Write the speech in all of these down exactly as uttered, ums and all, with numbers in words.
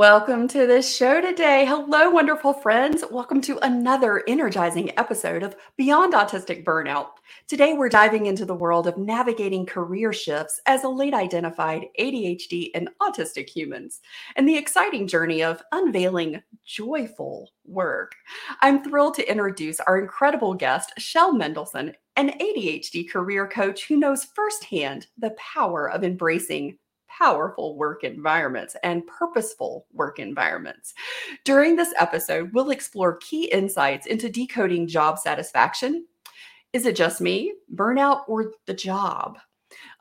Welcome to the show today. Hello, wonderful friends. Welcome to another energizing episode of Beyond Autistic Burnout. Today, we're diving into the world of navigating career shifts as late-identified A D H D and autistic humans, and the exciting journey of unveiling joyful work. I'm thrilled to introduce our incredible guest, Shell Mendelson, an A D H D career coach who knows firsthand the power of embracing powerful work environments and purposeful work environments. During this episode, we'll explore key insights into decoding job satisfaction. Is it just me, burnout, or the job?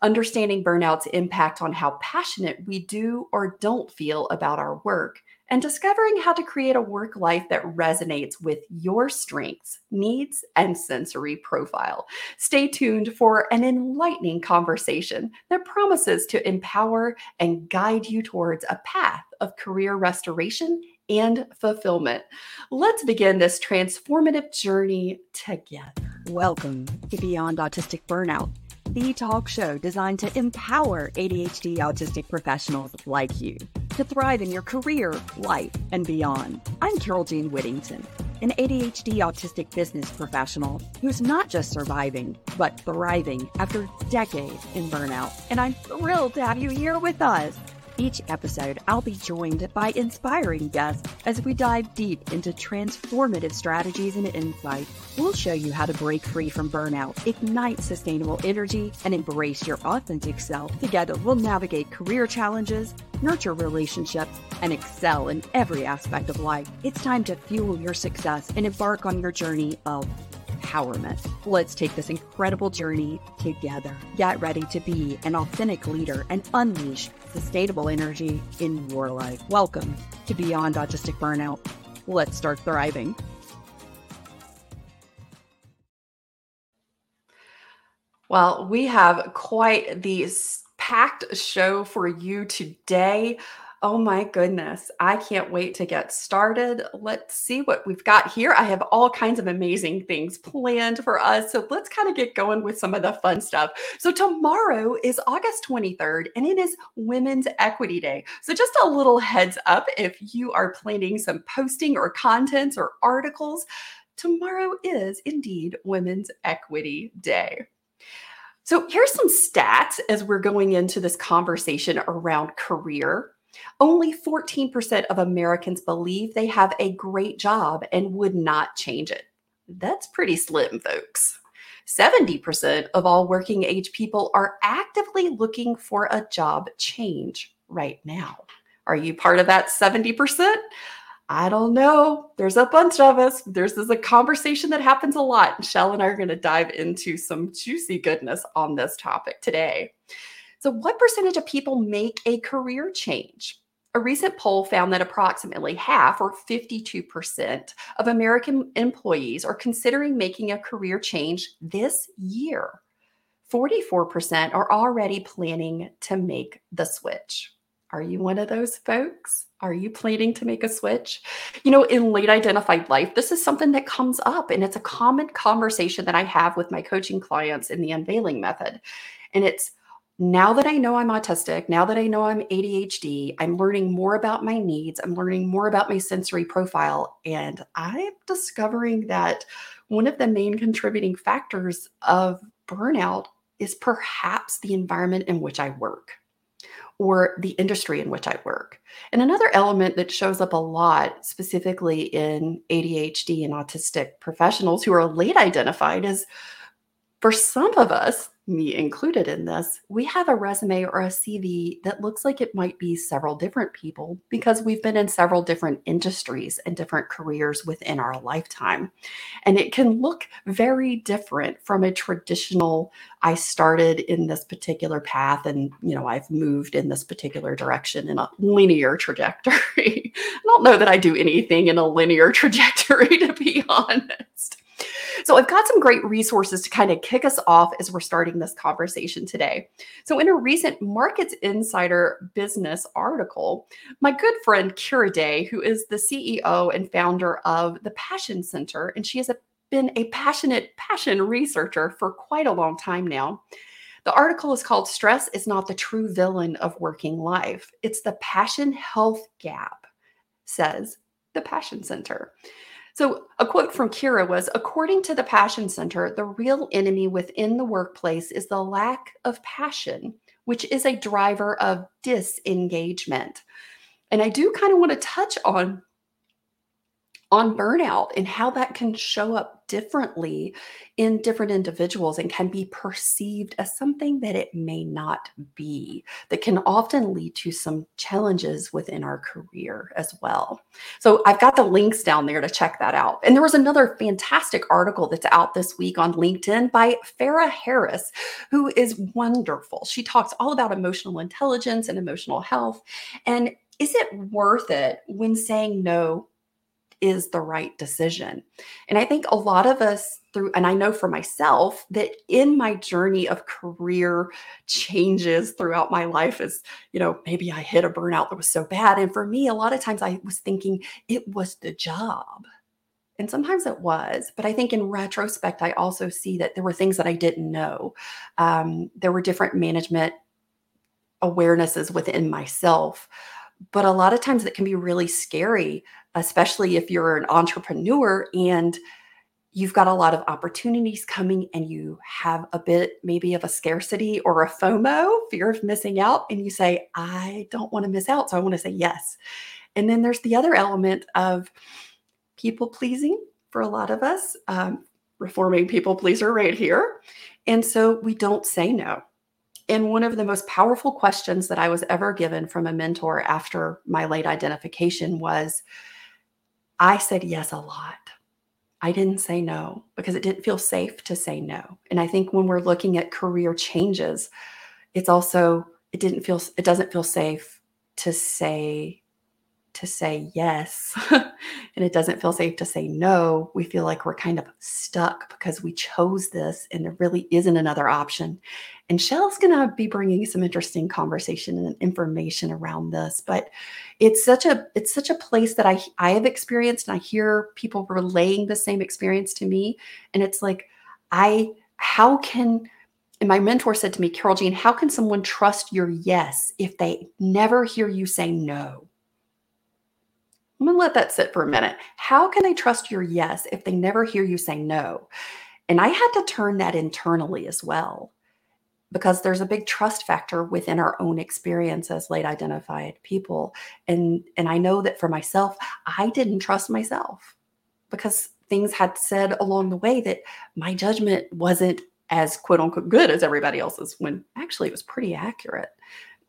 Understanding burnout's impact on how passionate we do or don't feel about our work, and discovering how to create a work life that resonates with your strengths, needs, and sensory profile. Stay tuned for an enlightening conversation that promises to empower and guide you towards a path of career restoration and fulfillment. Let's begin this transformative journey together. Welcome to Beyond Autistic Burnout, the talk show designed to empower A D H D autistic professionals like you to thrive in your career, life, and beyond. I'm Carol Jean Whittington, an A D H D autistic business professional who's not just surviving, but thriving after decades in burnout. And I'm thrilled to have you here with us. Each episode, I'll be joined by inspiring guests as we dive deep into transformative strategies and insights. We'll show you how to break free from burnout, ignite sustainable energy, and embrace your authentic self. Together, we'll navigate career challenges, nurture relationships, and excel in every aspect of life. It's time to fuel your success and embark on your journey of empowerment. Let's take this incredible journey together. Get ready to be an authentic leader and unleash sustainable energy in your life. Welcome to Beyond Autistic Burnout. Let's start thriving. Well, we have quite the packed show for you today. Oh my goodness. I can't wait to get started. Let's see what we've got here. I have all kinds of amazing things planned for us. So let's kind of get going with some of the fun stuff. So tomorrow is August twenty-third, and it is Women's Equity Day. So just a little heads up, if you are planning some posting or contents or articles, tomorrow is indeed Women's Equity Day. So here's some stats as we're going into this conversation around career. Only fourteen percent of Americans believe they have a great job and would not change it. That's pretty slim, folks. seventy percent of all working age people are actively looking for a job change right now. Are you part of that seventy percent? I don't know. There's a bunch of us. There's this is a conversation that happens a lot. Shell and I are going to dive into some juicy goodness on this topic today. So what percentage of people make a career change? A recent poll found that approximately half, or fifty-two percent, of American employees are considering making a career change this year. forty-four percent are already planning to make the switch. Are you one of those folks? Are you planning to make a switch? You know, in late identified life, this is something that comes up, and it's a common conversation that I have with my coaching clients in the Unveiling Method. And it's, now that I know I'm autistic, now that I know I'm A D H D, I'm learning more about my needs. I'm learning more about my sensory profile. And I'm discovering that one of the main contributing factors of burnout is perhaps the environment in which I work or the industry in which I work. And another element that shows up a lot, specifically in A D H D and autistic professionals who are late identified, is for some of us, me included in this, we have a resume or a C V that looks like it might be several different people because we've been in several different industries and different careers within our lifetime. And it can look very different from a traditional, I started in this particular path and, you know, I've moved in this particular direction in a linear trajectory. I don't know that I do anything in a linear trajectory, to be honest. So I've got some great resources to kind of kick us off as we're starting this conversation today. So in a recent Markets Insider business article, my good friend Kira Day, who is the C E O and founder of the Passion Center, and she has a, been a passionate passion researcher for quite a long time now. The article is called Stress is Not the True Villain of Working Life. It's the Passion Health Gap. says the Passion Center. So a quote from Kira was, according to the Passion Center, the real enemy within the workplace is the lack of passion, which is a driver of disengagement. And I do kind of want to touch on, on burnout and how that can show up differently in different individuals and can be perceived as something that it may not be, that can often lead to some challenges within our career as well. So I've got the links down there to check that out. And there was another fantastic article that's out this week on LinkedIn by Farah Harris, who is wonderful. She talks all about emotional intelligence and emotional health. And is it worth it when saying no is the right decision? And I think a lot of us through, and I know for myself that in my journey of career changes throughout my life is, you know, maybe I hit a burnout that was so bad. And for me, a lot of times I was thinking it was the job. And sometimes it was, but I think in retrospect, I also see that there were things that I didn't know. Um, there were different management awarenesses within myself. But a lot of times it can be really scary, especially if you're an entrepreneur and you've got a lot of opportunities coming and you have a bit maybe of a scarcity or a FOMO, fear of missing out. And you say, I don't want to miss out. So I want to say yes. And then there's the other element of people pleasing for a lot of us, um, reforming people pleaser right here. And so we don't say no. And one of the most powerful questions that I was ever given from a mentor after my late identification was, I said yes a lot. I didn't say no because it didn't feel safe to say no. And I think when we're looking at career changes, it's also, it didn't feel, it doesn't feel safe to say, to say yes. And it doesn't feel safe to say no. We feel like we're kind of stuck because we chose this and there really isn't another option. And Shell's going to be bringing some interesting conversation and information around this, but it's such a, it's such a place that I, I have experienced, and I hear people relaying the same experience to me. And it's like, I, how can, and my mentor said to me, Carol Jean, how can someone trust your yes if they never hear you say no? I'm going to let that sit for a minute. How can they trust your yes if they never hear you say no? And I had to turn that internally as well, because there's a big trust factor within our own experience as late identified people. And, and I know that for myself, I didn't trust myself because things had said along the way that my judgment wasn't as quote unquote good as everybody else's, when actually it was pretty accurate.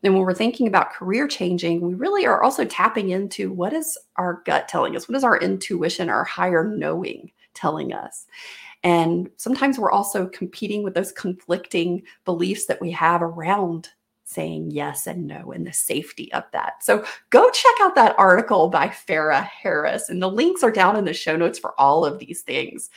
And when we're thinking about career changing, we really are also tapping into what is our gut telling us? What is our intuition, our higher knowing telling us? And sometimes we're also competing with those conflicting beliefs that we have around saying yes and no and the safety of that. So go check out that article by Farah Harris. And the links are down in the show notes for all of these things.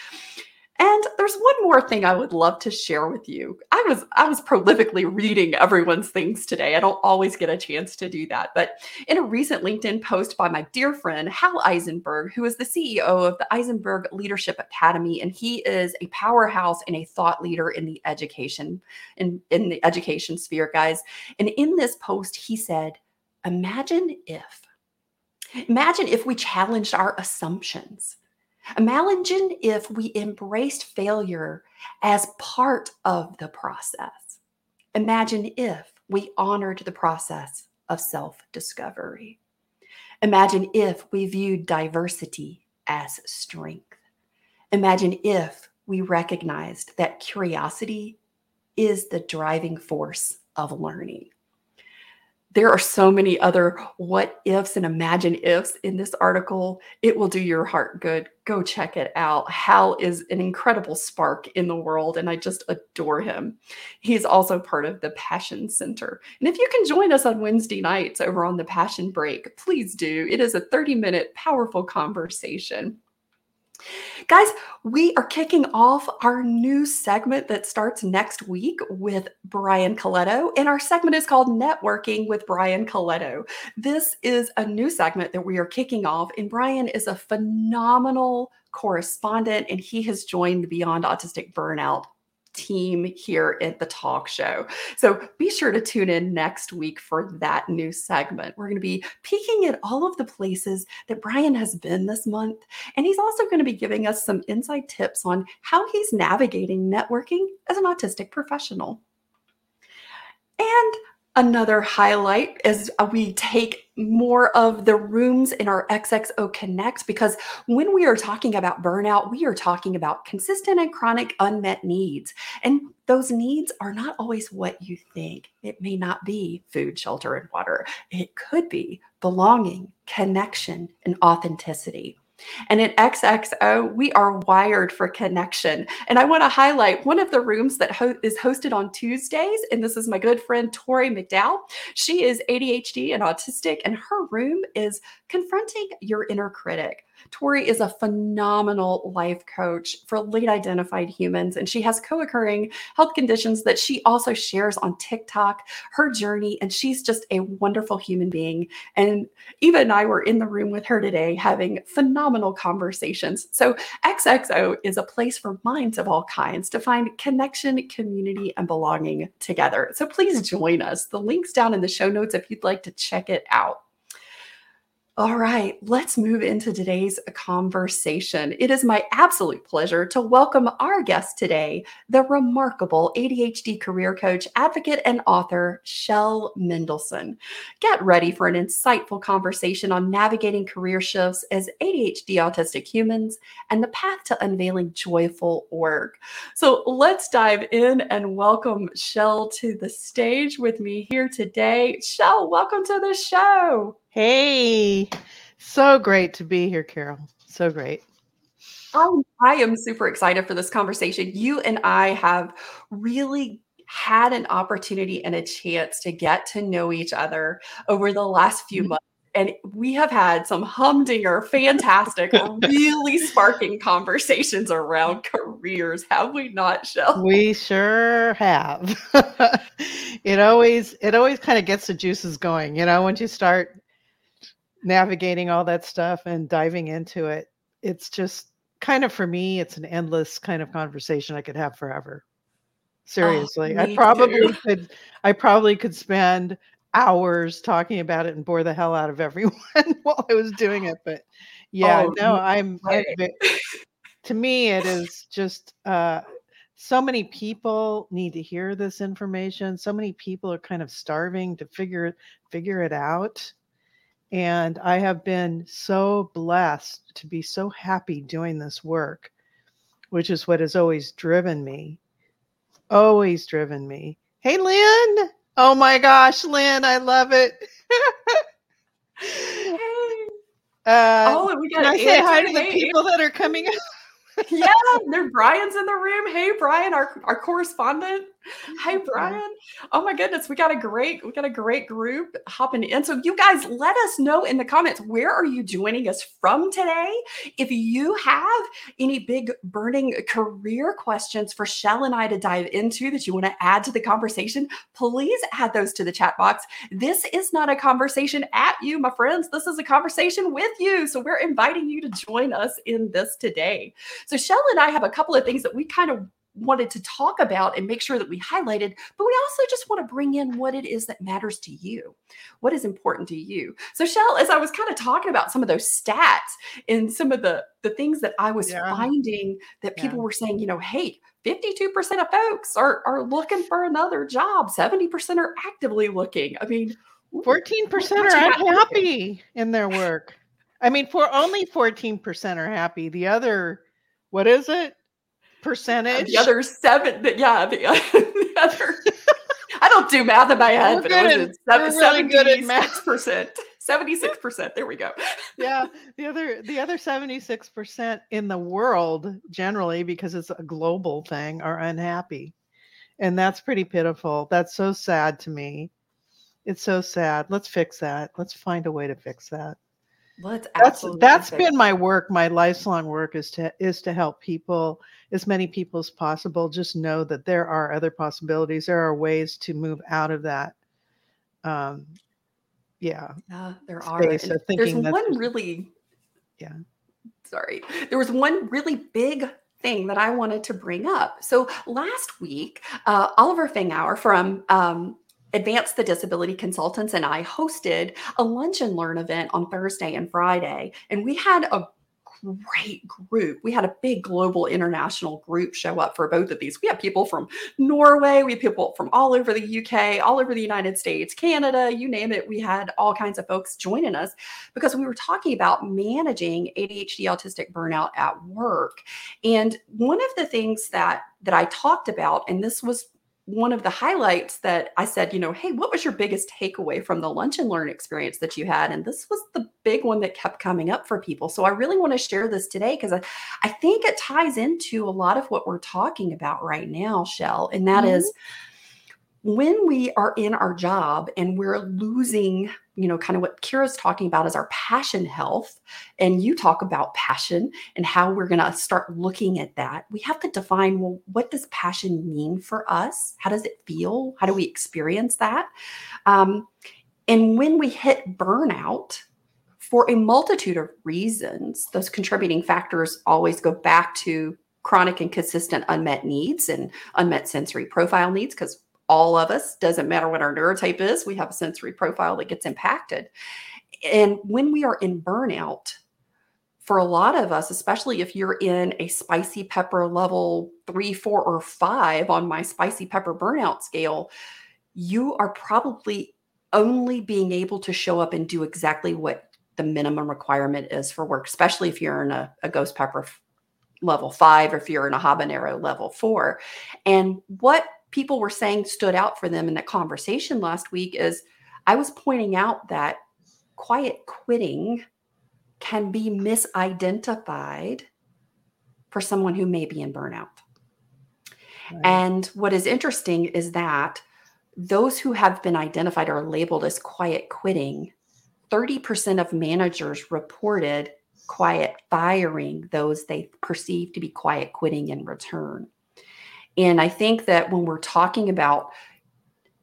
And there's one more thing I would love to share with you. I was I was prolifically reading everyone's things today. I don't always get a chance to do that. But in a recent LinkedIn post by my dear friend, Hal Eisenberg, who is the C E O of the Eisenberg Leadership Academy, and he is a powerhouse and a thought leader in the education, in, in the education sphere, guys. And in this post, he said, imagine if. Imagine if we challenged our assumptions. Imagine if we embraced failure as part of the process. Imagine if we honored the process of self-discovery. Imagine if we viewed diversity as strength. Imagine if we recognized that curiosity is the driving force of learning. There are so many other what ifs and imagine ifs in this article. It will do your heart good. Go check it out. Hal is an incredible spark in the world, and I just adore him. He's also part of the Passion Center. And if you can join us on Wednesday nights over on the Passion Break, please do. It is a thirty-minute powerful conversation. Guys, we are kicking off our new segment that starts next week with Brian Coletto, and our segment is called Networking with Brian Coletto. This is a new segment that we are kicking off, and Brian is a phenomenal correspondent, and he has joined the Beyond Autistic Burnout team here at the talk show. So be sure to tune in next week for that new segment. We're going to be peeking at all of the places that Brian has been this month. And he's also going to be giving us some inside tips on how he's navigating networking as an autistic professional. And another highlight is we take more of the rooms in our X X O Connect, because when we are talking about burnout, we are talking about consistent and chronic unmet needs. And those needs are not always what you think. It may not be food, shelter, and water. It could be belonging, connection, and authenticity. And at X X O, we are wired for connection. And I want to highlight one of the rooms that ho- is hosted on Tuesdays. And this is my good friend, Tori McDowell. She is A D H D and autistic, and her room is Confronting Your Inner Critic. Tori is a phenomenal life coach for late identified humans, and she has co-occurring health conditions that she also shares on TikTok, her journey, and she's just a wonderful human being. And Eva and I were in the room with her today having phenomenal conversations. So X X O is a place for minds of all kinds to find connection, community, and belonging together. So please join us. The link's down in the show notes if you'd like to check it out. All right, let's move into today's conversation. It is my absolute pleasure to welcome our guest today, the remarkable A D H D career coach, advocate, and author, Shell Mendelson. Get ready for an insightful conversation on navigating career shifts as A D H D autistic humans and the path to unveiling joyful org. So let's dive in and welcome Shell to the stage with me here today. Shell, welcome to the show. Hey, so great to be here, Carol. So great. Um, I am super excited for this conversation. You and I have really had an opportunity and a chance to get to know each other over the last few mm-hmm. months. And we have had some humdinger, fantastic, really sparking conversations around careers. Have we not, Shell? We sure have. It always, it always kind of gets the juices going, you know, once you start navigating all that stuff and diving into it. It's just kind of, for me, it's an endless kind of conversation I could have forever. Seriously, oh, I probably too. could, I probably could spend hours talking about it and bore the hell out of everyone while I was doing it. But yeah, oh, no, I'm, right. I, to me, it is just, uh, so many people need to hear this information. So many people are kind of starving to figure, figure it out. And I have been so blessed to be so happy doing this work, which is what has always driven me, always driven me. Hey, Lynn. Oh, my gosh, Lynn, I love it. Hey. Uh, oh, we got to say hi to the people that are coming up. Yeah, there, Brian's in the room. Hey, Brian, our, our correspondent. Hi, Brian. Oh my goodness. We got a great, we got a great group hopping in. So you guys, let us know in the comments, where are you joining us from today? If you have any big burning career questions for Shell and I to dive into that you want to add to the conversation, please add those to the chat box. This is not a conversation at you, my friends. This is a conversation with you. So we're inviting you to join us in this today. So Shell and I have a couple of things that we kind of wanted to talk about and make sure that we highlighted, but we also just want to bring in what it is that matters to you, what is important to you. So Shell, as I was kind of talking about some of those stats and some of the, the things that I was yeah. finding that people yeah. were saying, you know, hey, fifty-two percent of folks are, are looking for another job. seventy percent are actively looking. I mean, fourteen percent are unhappy in their work. I mean, for only fourteen percent are happy. The other, what is it? Percentage. The other seven, yeah, the, the other, I don't do math in my head, we're but it was at seven, really good at math. seventy-six percent, seventy-six percent, there we go. Yeah, the other, the other seventy-six percent in the world generally, because it's a global thing, are unhappy. And that's pretty pitiful. That's so sad to me. It's so sad. Let's fix that. Let's find a way to fix that. Let's that's that's been my work, my lifelong work is to is to help people, as many people as possible, just know that there are other possibilities. There are ways to move out of that. Um, yeah, yeah there space are. There's one really. Yeah, sorry. There was one really big thing that I wanted to bring up. So last week, uh, Oliver Fengauer from um, Advanced the Disability Consultants and I hosted a lunch and learn event on Thursday and Friday, and we had a great group. We had a big global international group show up for both of these. We had people from Norway. We had people from all over the U K, all over the United States, Canada, you name it. We had all kinds of folks joining us because we were talking about managing A D H D, autistic burnout at work. And one of the things that, that I talked about, and this was one of the highlights that I said, you know, hey, what was your biggest takeaway from the lunch and learn experience that you had? And this was the big one that kept coming up for people. So I really want to share this today because I, I think it ties into a lot of what we're talking about right now, Shell. And that mm-hmm. is when we are in our job and we're losing, you know, kind of what Kira's talking about is our passion health. And you talk about passion and how we're going to start looking at that. We have to define, well, what does passion mean for us? How does it feel? How do we experience that? Um, and when we hit burnout, for a multitude of reasons, those contributing factors always go back to chronic and consistent unmet needs and unmet sensory profile needs, because all of us, doesn't matter what our neurotype is, we have a sensory profile that gets impacted. And when we are in burnout, for a lot of us, especially if you're in a spicy pepper level three, four, or five on my spicy pepper burnout scale, you are probably only being able to show up and do exactly what the minimum requirement is for work, especially if you're in a, a ghost pepper level five, or if you're in a habanero level four. And what people were saying stood out for them in that conversation last week is I was pointing out that quiet quitting can be misidentified for someone who may be in burnout. Right. And what is interesting is that those who have been identified or labeled as quiet quitting, thirty percent of managers reported quiet firing those they perceive to be quiet quitting in return. And I think that when we're talking about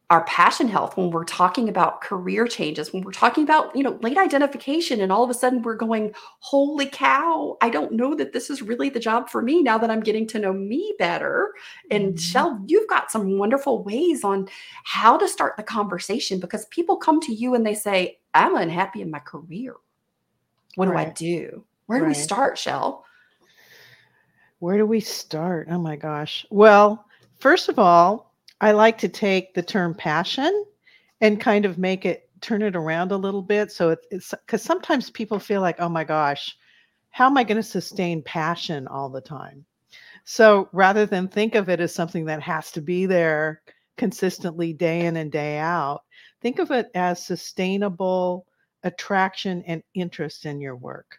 our passion health, when we're talking about career changes, when we're talking about, you know, late identification, and all of a sudden we're going, holy cow, I don't know that this is really the job for me now that I'm getting to know me better. And mm-hmm. Shell, you've got some wonderful ways on how to start the conversation, because people come to you and they say, I'm unhappy in my career. What right. do I do? Where right. do we start, Shell? Where do we start? Oh my gosh. Well, first of all, I like to take the term passion and kind of make it, turn it around a little bit. So it, it's because sometimes people feel like, oh my gosh, how am I going to sustain passion all the time? So rather than think of it as something that has to be there consistently day in and day out, think of it as sustainable attraction and interest in your work.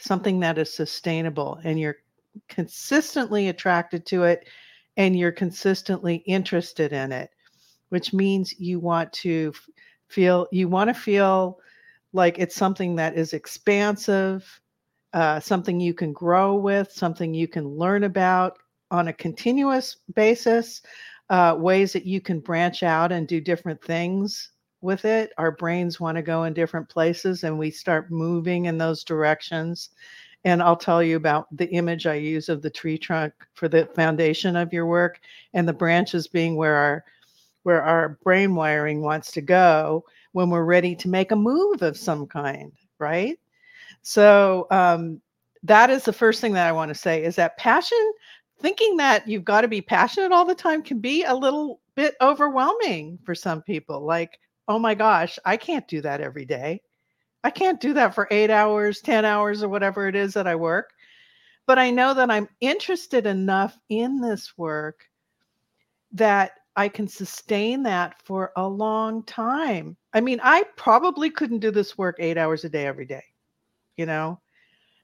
Something that is sustainable and you're consistently attracted to it and you're consistently interested in it, which means you want to feel, you want to feel like it's something that is expansive, uh, something you can grow with, something you can learn about on a continuous basis, uh, ways that you can branch out and do different things with it. Our brains want to go in different places and we start moving in those directions. And I'll tell you about the image I use of the tree trunk for the foundation of your work and the branches being where our where our brain wiring wants to go when we're ready to make a move of some kind, right? So um, that is the first thing that I want to say is that passion, thinking that you've got to be passionate all the time can be a little bit overwhelming for some people. Like, oh my gosh, I can't do that every day. I can't do that for eight hours, ten hours, or whatever it is that I work. But I know that I'm interested enough in this work that I can sustain that for a long time. I mean, I probably couldn't do this work eight hours a day every day, you know?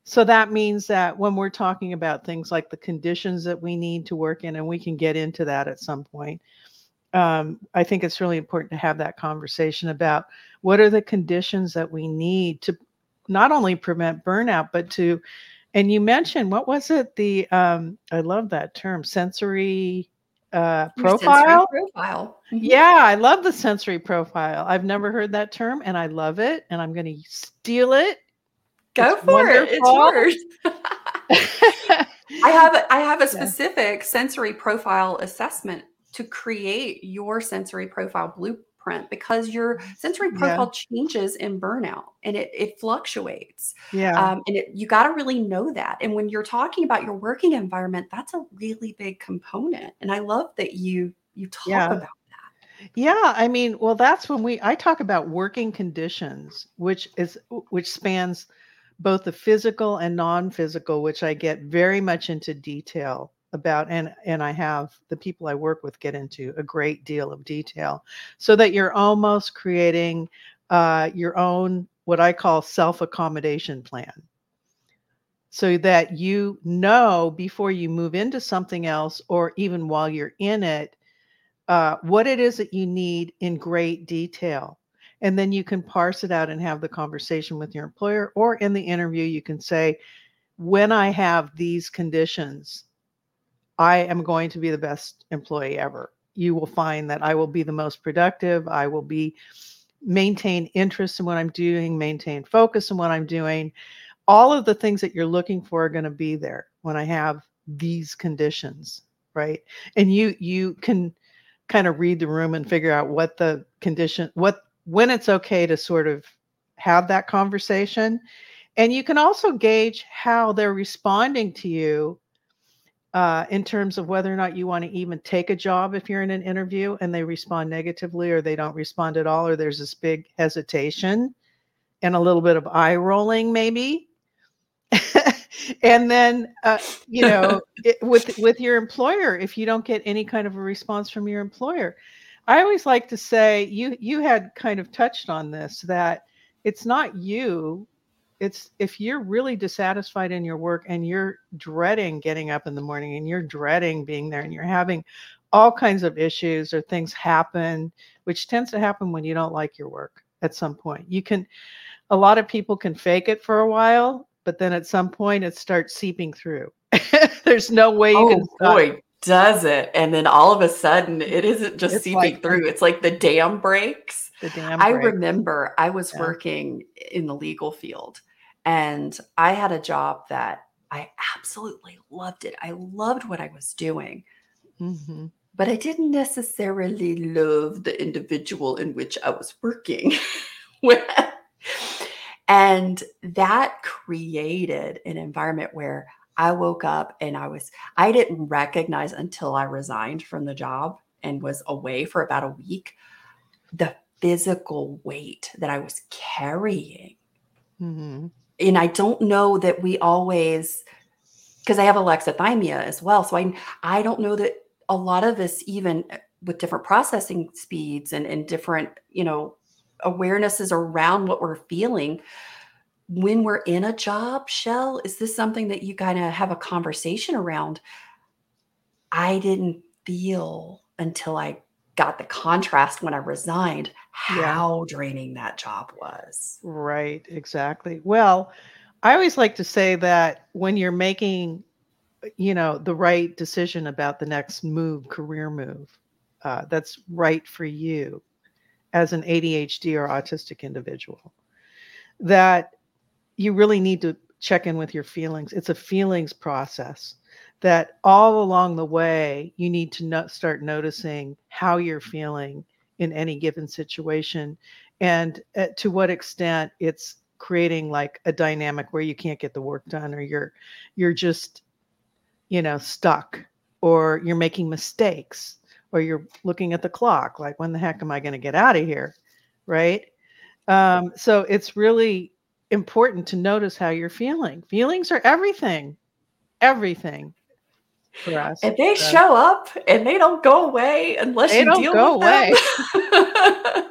So that means that when we're talking about things like the conditions that we need to work in, and we can get into that at some point, Um, I think it's really important to have that conversation about what are the conditions that we need to not only prevent burnout, but to, and you mentioned, what was it? The, um, I love that term, sensory uh, profile. Sensory profile. Mm-hmm. Yeah, I love the sensory profile. I've never heard that term and I love it and I'm going to steal it. Go it's for wonderful. It. It's yours. I have I have a specific yeah. sensory profile assessment to create your sensory profile blueprint, because your sensory profile yeah. changes in burnout and it it fluctuates. Yeah, um, and it, you got to really know that. And when you're talking about your working environment, that's a really big component. And I love that you you talk yeah. about. Yeah, I mean, well, that's when we, I talk about working conditions, which is, which spans both the physical and non-physical, which I get very much into detail about. And, and I have the people I work with get into a great deal of detail, so that you're almost creating uh, your own, what I call self-accommodation plan. So that you know before you move into something else, or even while you're in it, Uh, what it is that you need in great detail. And then you can parse it out and have the conversation with your employer, or in the interview, you can say, when I have these conditions, I am going to be the best employee ever. You will find that I will be the most productive. I will be maintain interest in what I'm doing, maintain focus in what I'm doing. All of the things that you're looking for are going to be there when I have these conditions, right? And you you can kind of read the room and figure out what the condition, what, when it's okay to sort of have that conversation. And you can also gauge how they're responding to you uh, in terms of whether or not you want to even take a job if you're in an interview and they respond negatively, or they don't respond at all, or there's this big hesitation and a little bit of eye rolling maybe. And then, uh, you know, it, with with your employer, if you don't get any kind of a response from your employer, I always like to say, you you had kind of touched on this, that it's not you. It's if you're really dissatisfied in your work and you're dreading getting up in the morning and you're dreading being there and you're having all kinds of issues or things happen, which tends to happen when you don't like your work at some point. You can, a lot of people can fake it for a while. But then at some point it starts seeping through. There's no way you oh, can stop. Boy, does it. And then all of a sudden it isn't just it's seeping like, through. It's like the dam breaks. The dam I breaks. remember I was yeah. working in the legal field, and I had a job that I absolutely loved it. I loved what I was doing, mm-hmm. but I didn't necessarily love the individual in which I was working with. And that created an environment where I woke up and I was, I didn't recognize until I resigned from the job and was away for about a week, the physical weight that I was carrying. Mm-hmm. And I don't know that we always, because I have alexithymia as well. So I, I don't know that a lot of us, even with different processing speeds and, and different, you know, awareness is around what we're feeling when we're in a job. Shell, is this something that you kind of have a conversation around? I didn't feel until I got the contrast when I resigned how yeah. draining that job was. Right, exactly. Well, I always like to say that when you're making, you know, the right decision about the next move, career move, uh, that's right for you as an A D H D or autistic individual, that you really need to check in with your feelings. It's a feelings process, that all along the way, you need to not start noticing how you're feeling in any given situation, and uh, to what extent it's creating like a dynamic where you can't get the work done, or you're, you're just, you know, stuck, or you're making mistakes, or you're looking at the clock, like, when the heck am I going to get out of here, right? Um, so it's really important to notice how you're feeling. Feelings are everything, everything for us. And they so, show up, and they don't go away unless you deal with away. them.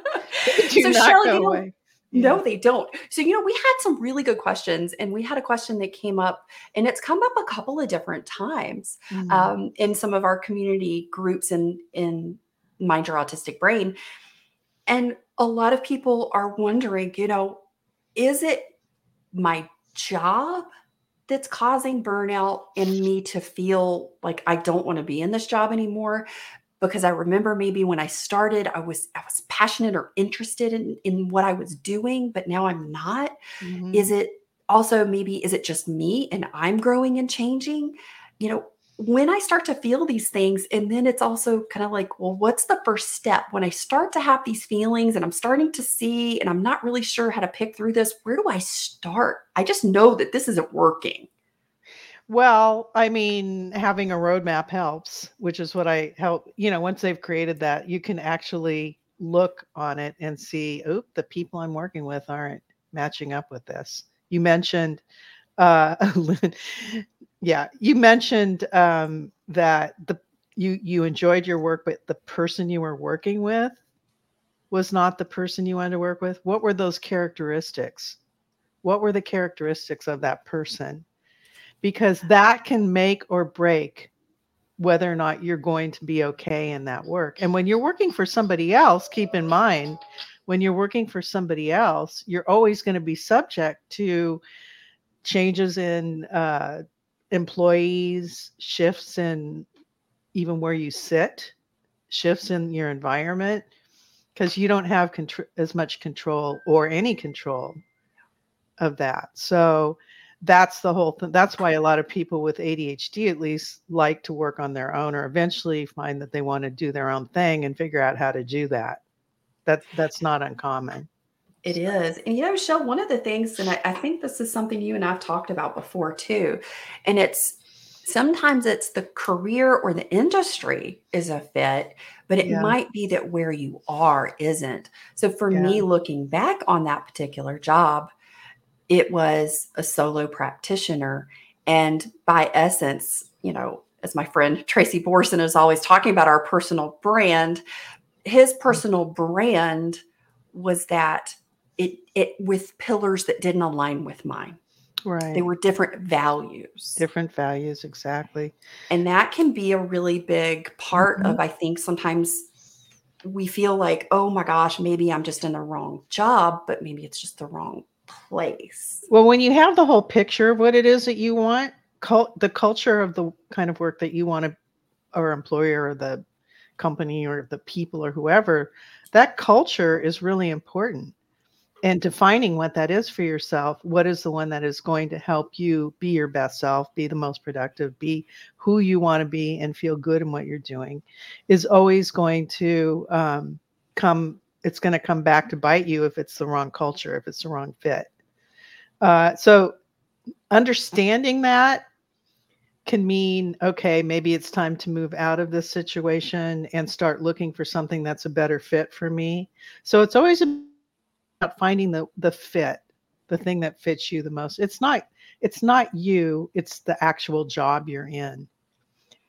They do so not Shell, go you know, away. No, yeah. they don't. So, you know, we had some really good questions, and we had a question that came up, and it's come up a couple of different times mm-hmm. um, in some of our community groups in, in Mind Your Autistic Brain. And a lot of people are wondering, you know, is it my job that's causing burnout in me to feel like I don't want to be in this job anymore? Because I remember maybe when I started, I was I was passionate or interested in, in what I was doing, but now I'm not. Mm-hmm. Is it also maybe, is it just me and I'm growing and changing? you know, when I start to feel these things, and then it's also kind of like, well, what's the first step? When I start to have these feelings and I'm starting to see, and I'm not really sure how to pick through this, where do I start? I just know that this isn't working. Well, I mean, having a roadmap helps, which is what I help, you know, once they've created that, you can actually look on it and see, oh, the people I'm working with aren't matching up with this. You mentioned, uh, yeah, you mentioned um, that the you you enjoyed your work, but the person you were working with was not the person you wanted to work with. What were those characteristics? What were the characteristics of that person? Because that can make or break whether or not you're going to be okay in that work. And when you're working for somebody else, keep in mind, when you're working for somebody else, you're always going to be subject to changes in uh, employees, shifts in even where you sit, shifts in your environment, because you don't have contr- as much control or any control of that. So that's the whole thing. That's why a lot of people with A D H D, at least, like to work on their own, or eventually find that they want to do their own thing and figure out how to do that. That's, that's not uncommon. It is. And, you know, Shell, one of the things, and I, I think this is something you and I've talked about before too, and it's sometimes it's the career or the industry is a fit, but it yeah. might be that where you are isn't. So for yeah. me, looking back on that particular job, it was a solo practitioner. And by essence, you know, as my friend Tracy Borson is always talking about, our personal brand, his personal brand was that it, it with pillars that didn't align with mine. Right. They were different values. Different values. Exactly. And that can be a really big part mm-hmm. of, I think sometimes we feel like, oh my gosh, maybe I'm just in the wrong job, but maybe it's just the wrong place. Well, when you have the whole picture of what it is that you want, cult, the culture of the kind of work that you want to, or employer or the company or the people or whoever, that culture is really important. And defining what that is for yourself, what is the one that is going to help you be your best self, be the most productive, be who you want to be, and feel good in what you're doing, is always going to um, come it's going to come back to bite you if it's the wrong culture, if it's the wrong fit. Uh, so understanding that can mean, okay, maybe it's time to move out of this situation and start looking for something that's a better fit for me. So it's always about finding the, the fit, the thing that fits you the most. It's not, it's not you, it's the actual job you're in,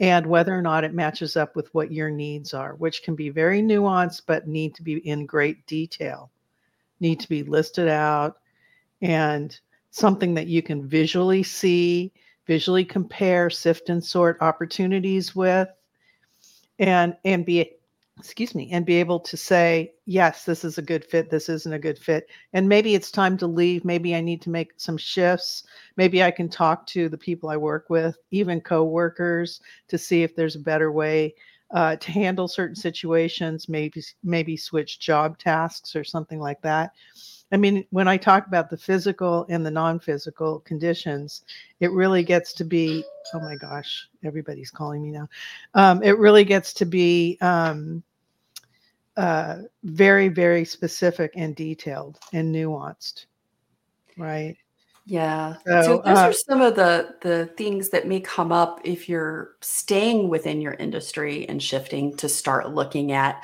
and whether or not it matches up with what your needs are, which can be very nuanced, but need to be in great detail, need to be listed out, and something that you can visually see, visually compare, sift and sort opportunities with, and and be, excuse me, and be able to say, yes, this is a good fit, this isn't a good fit, and maybe it's time to leave, maybe I need to make some shifts, maybe I can talk to the people I work with, even coworkers, to see if there's a better way uh, to handle certain situations, maybe maybe switch job tasks or something like that. I mean, when I talk about the physical and the non-physical conditions, it really gets to be, oh my gosh, everybody's calling me now. Um, it really gets to be um, Uh, very, very specific and detailed and nuanced, right? Yeah. So, so those uh, are some of the, the things that may come up if you're staying within your industry and shifting to start looking at.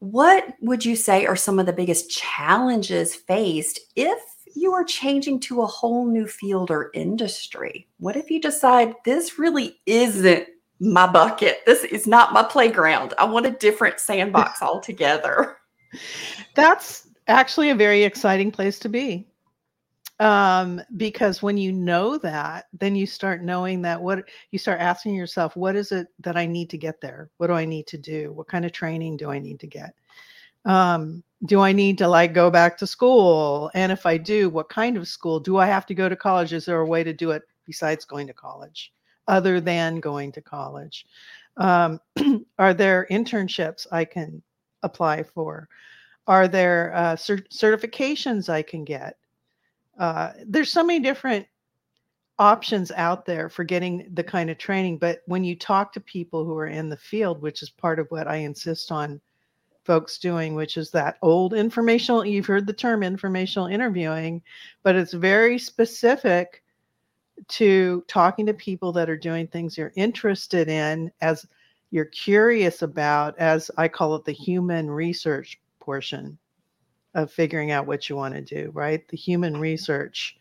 What would you say are some of the biggest challenges faced if you are changing to a whole new field or industry? What if you decide this really isn't my bucket? This is not my playground. I want a different sandbox altogether. That's actually a very exciting place to be. Um, because when you know that, then you start knowing that what you start asking yourself, what is it that I need to get there? What do I need to do? What kind of training do I need to get? Um, do I need to like go back to school? And if I do, what kind of school? Do I have to go to college? Is there a way to do it besides going to college? Other than going to college? Um, are there internships I can apply for? Are there uh, cert- certifications I can get? Uh, there's so many different options out there for getting the kind of training. But when you talk to people who are in the field, which is part of what I insist on folks doing, which is that old informational, you've heard the term informational interviewing, but it's very specific to talking to people that are doing things you're interested in, as you're curious about, as I call it, the human research portion of figuring out what you want to do, right? The human research.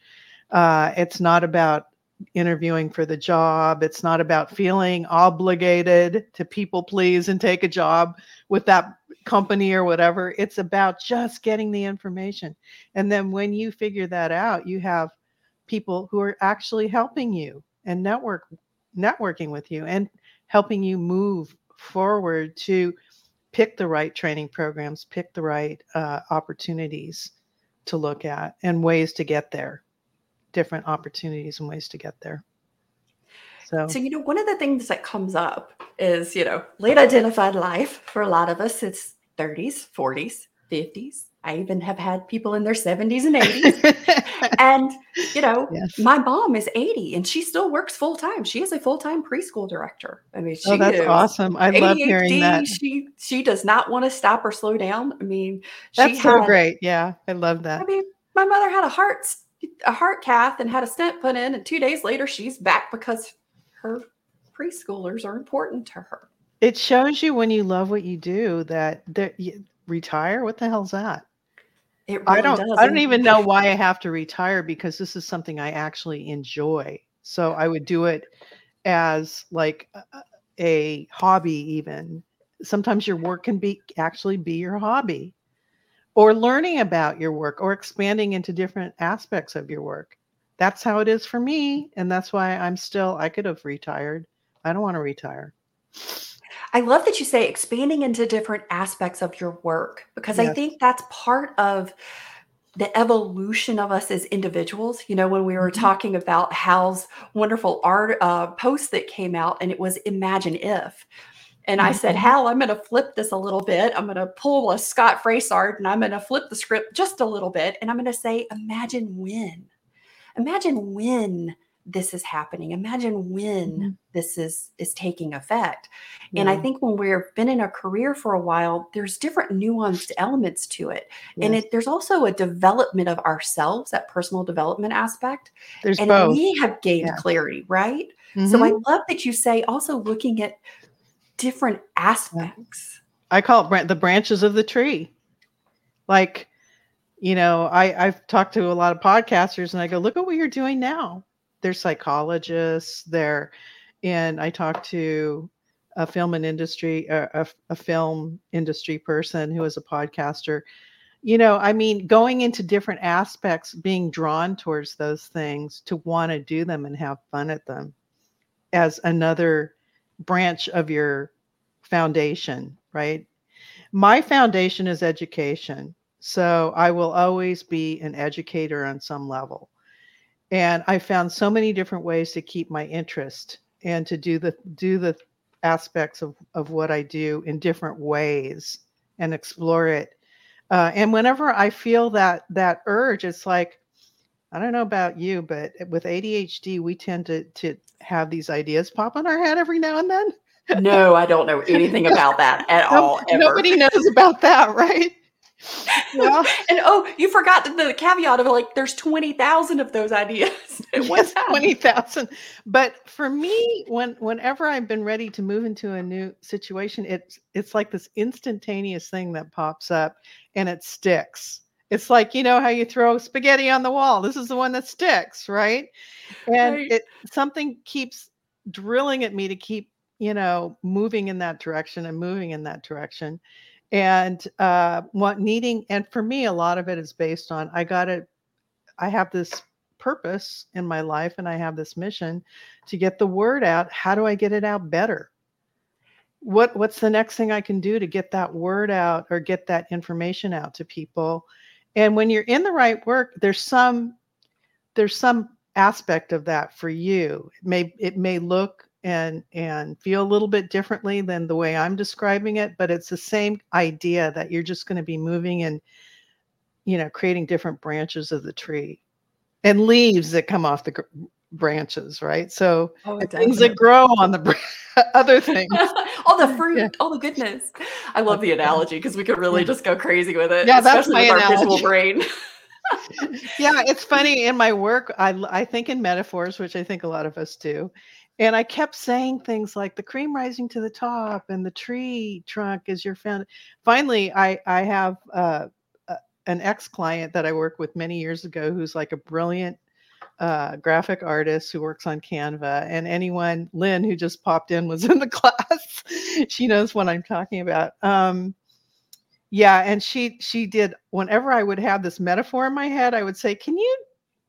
Uh, it's not about interviewing for the job. It's not about feeling obligated to people please and take a job with that company or whatever. It's about just getting the information. And then when you figure that out, you have people who are actually helping you and network networking with you and helping you move forward to pick the right training programs, pick the right uh, opportunities to look at and ways to get there. Different opportunities and ways to get there. So, so, you know, one of the things that comes up is, you know, late identified life for a lot of us, it's thirties, forties, fifties. I even have had people in their seventies and eighties. And, you know, yes. My mom is eighty and she still works full time. She is a full time preschool director. I mean, she oh, that's is awesome. I A D H D, love hearing that. She she does not want to stop or slow down. I mean, she that's had, so great. Yeah, I love that. I mean, my mother had a heart a heart cath and had a stent put in, and two days later she's back because her preschoolers are important to her. It shows you when you love what you do that, that you retire. What the hell's that? It really I don't. Does. I don't even know why I have to retire, because this is something I actually enjoy. So I would do it as like a, a hobby. Even sometimes your work can be actually be your hobby, or learning about your work, or expanding into different aspects of your work. That's how it is for me, and that's why I'm still. I could have retired. I don't want to retire. I love that you say expanding into different aspects of your work, because yes. I think that's part of the evolution of us as individuals. You know, when we were talking about Hal's wonderful art uh, post that came out, and it was Imagine If. And I said, Hal, I'm going to flip this a little bit. I'm going to pull a Scott Frisart and I'm going to flip the script just a little bit. And I'm going to say, imagine when. Imagine when this is happening. Imagine when mm-hmm. this is, is taking effect. Yeah. And I think when we've been in a career for a while, there's different nuanced elements to it. Yes. And it, there's also a development of ourselves, that personal development aspect. There's and both. We have gained yeah. clarity, right? Mm-hmm. So I love that you say also looking at different aspects. I call it the branches of the tree. Like, you know, I, I've talked to a lot of podcasters and I go, look at what you're doing now. They're psychologists there. And I talked to a film and industry, a, a film industry person who is a podcaster. You know, I mean, going into different aspects, being drawn towards those things to want to do them and have fun at them as another branch of your foundation, right? My foundation is education. So I will always be an educator on some level. And I found so many different ways to keep my interest and to do the do the aspects of, of what I do in different ways and explore it. Uh, and whenever I feel that that urge, it's like, I don't know about you, but with A D H D, we tend to, to have these ideas pop in our head every now and then. No, I don't know anything about that at no, all. Ever. Nobody knows about that, right? Well, and oh, you forgot the caveat of like, there's twenty thousand of those ideas. It was yes, twenty thousand. But for me, when whenever I've been ready to move into a new situation, it's it's like this instantaneous thing that pops up and it sticks. It's like, you know, how you throw spaghetti on the wall. This is the one that sticks, right? And right. It something keeps drilling at me to keep, you know, moving in that direction and moving in that direction. And uh, what needing, and for me, a lot of it is based on, I got to, I have this purpose in my life and I have this mission to get the word out. How do I get it out better? What What's the next thing I can do to get that word out or get that information out to people? And when you're in the right work, there's some there's some aspect of that for you. It may it may look and and feel a little bit differently than the way I'm describing it, but it's the same idea that you're just going to be moving and, you know, creating different branches of the tree and leaves that come off the branches, right? So oh, things that grow on the br- other things. All the fruit, yeah. all the goodness. I love the analogy because we could really just go crazy with it. Yeah, that's my analogy. Our visual brain. Yeah, it's funny. In my work, I, I think in metaphors, which I think a lot of us do. And I kept saying things like the cream rising to the top and the tree trunk is your found. Finally, I, I have uh, a, an ex-client that I worked with many years ago who's like a brilliant uh, graphic artist who works on Canva. And anyone, Lynn, who just popped in, was in the class. She knows what I'm talking about. Um, yeah, and she she did, whenever I would have this metaphor in my head, I would say, can you,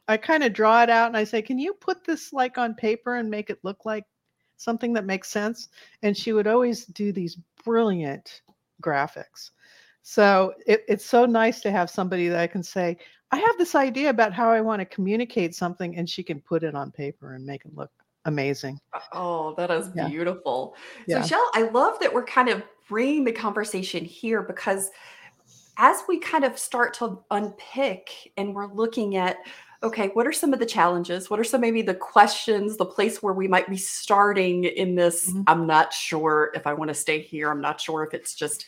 I kind of draw it out and I say, can you put this like on paper and make it look like something that makes sense? And she would always do these brilliant graphics. So it, it's so nice to have somebody that I can say, I have this idea about how I want to communicate something, and she can put it on paper and make it look amazing. Oh, that is yeah. beautiful. So yeah. Shell, I love that we're kind of bringing the conversation here, because as we kind of start to unpick and we're looking at, okay, what are some of the challenges? What are some maybe the questions, the place where we might be starting in this? Mm-hmm. I'm not sure if I want to stay here. I'm not sure if it's just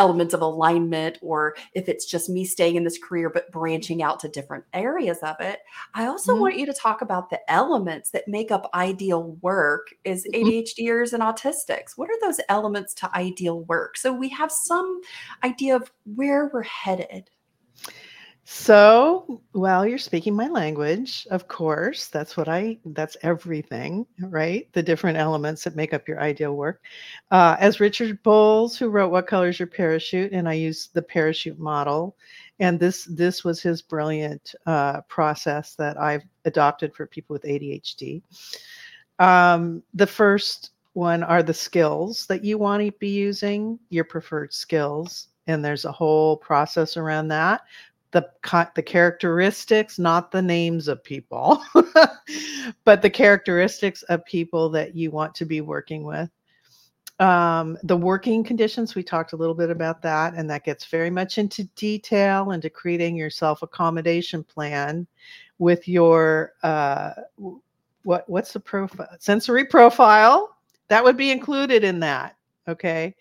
elements of alignment or if it's just me staying in this career, but branching out to different areas of it. I also mm-hmm. want you to talk about the elements that make up ideal work as A D H D ers and autistics. What are those elements to ideal work? So we have some idea of where we're headed. So, well, you're speaking my language, of course. That's what I, that's everything, right? The different elements that make up your ideal work. Uh, as Richard Bowles, who wrote What Color Is Your Parachute, and I use the parachute model. And this, this was his brilliant uh, process that I've adopted for people with A D H D. Um, the first one are the skills that you want to be using, your preferred skills. And there's a whole process around that. The, the characteristics, not the names of people, but the characteristics of people that you want to be working with. Um, the working conditions, we talked a little bit about that, and that gets very much into detail, into creating your self-accommodation plan with your, uh, what what's the profile? Sensory profile. That would be included in that, okay?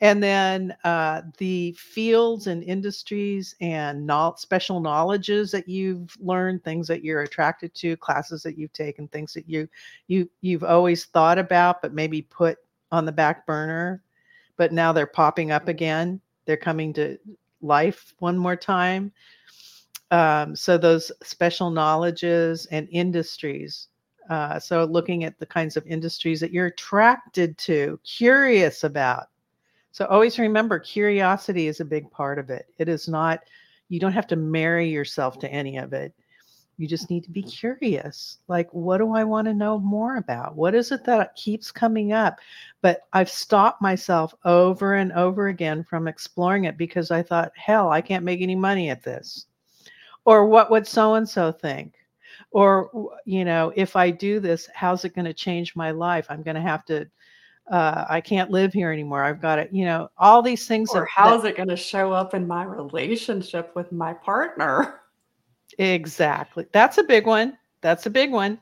And then uh, the fields and industries and no- special knowledges that you've learned, things that you're attracted to, classes that you've taken, things that you, you, you've always thought about but maybe put on the back burner, but now they're popping up again. They're coming to life one more time. Um, so those special knowledges and industries. Uh, so looking at the kinds of industries that you're attracted to, curious about. So always remember, curiosity is a big part of it. It is not, you don't have to marry yourself to any of it. You just need to be curious. Like, what do I want to know more about? What is it that keeps coming up? But I've stopped myself over and over again from exploring it because I thought, hell, I can't make any money at this. Or what would so-and-so think? Or, you know, if I do this, how's it going to change my life? I'm going to have to Uh, I can't live here anymore. I've got it, you know, all these things. Or that, how's that, it going to show up in my relationship with my partner? Exactly. That's a big one. That's a big one.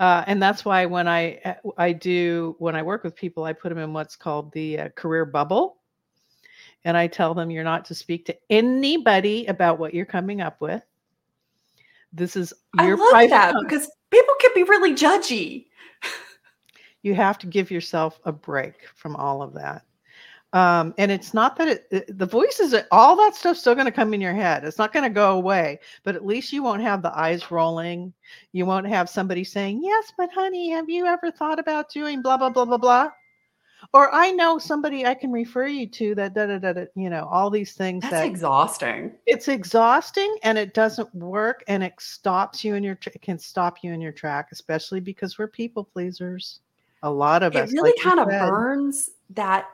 Uh, and that's why when I, I do, when I work with people, I put them in what's called the uh, career bubble. And I tell them, you're not to speak to anybody about what you're coming up with. This is your I love private that home. Because people can be really judgy. You have to give yourself a break from all of that. Um, and it's not that it, it, the voices, all that stuff's still going to come in your head. It's not going to go away, but at least you won't have the eyes rolling. You won't have somebody saying, yes, but honey, have you ever thought about doing blah, blah, blah, blah, blah? Or I know somebody I can refer you to that, da, da, da, da, you know, all these things. That's that, exhausting. It's exhausting and it doesn't work, and it stops you in your, it can stop you in your track, especially because we're people pleasers. A lot of it us, really like kind of said. burns that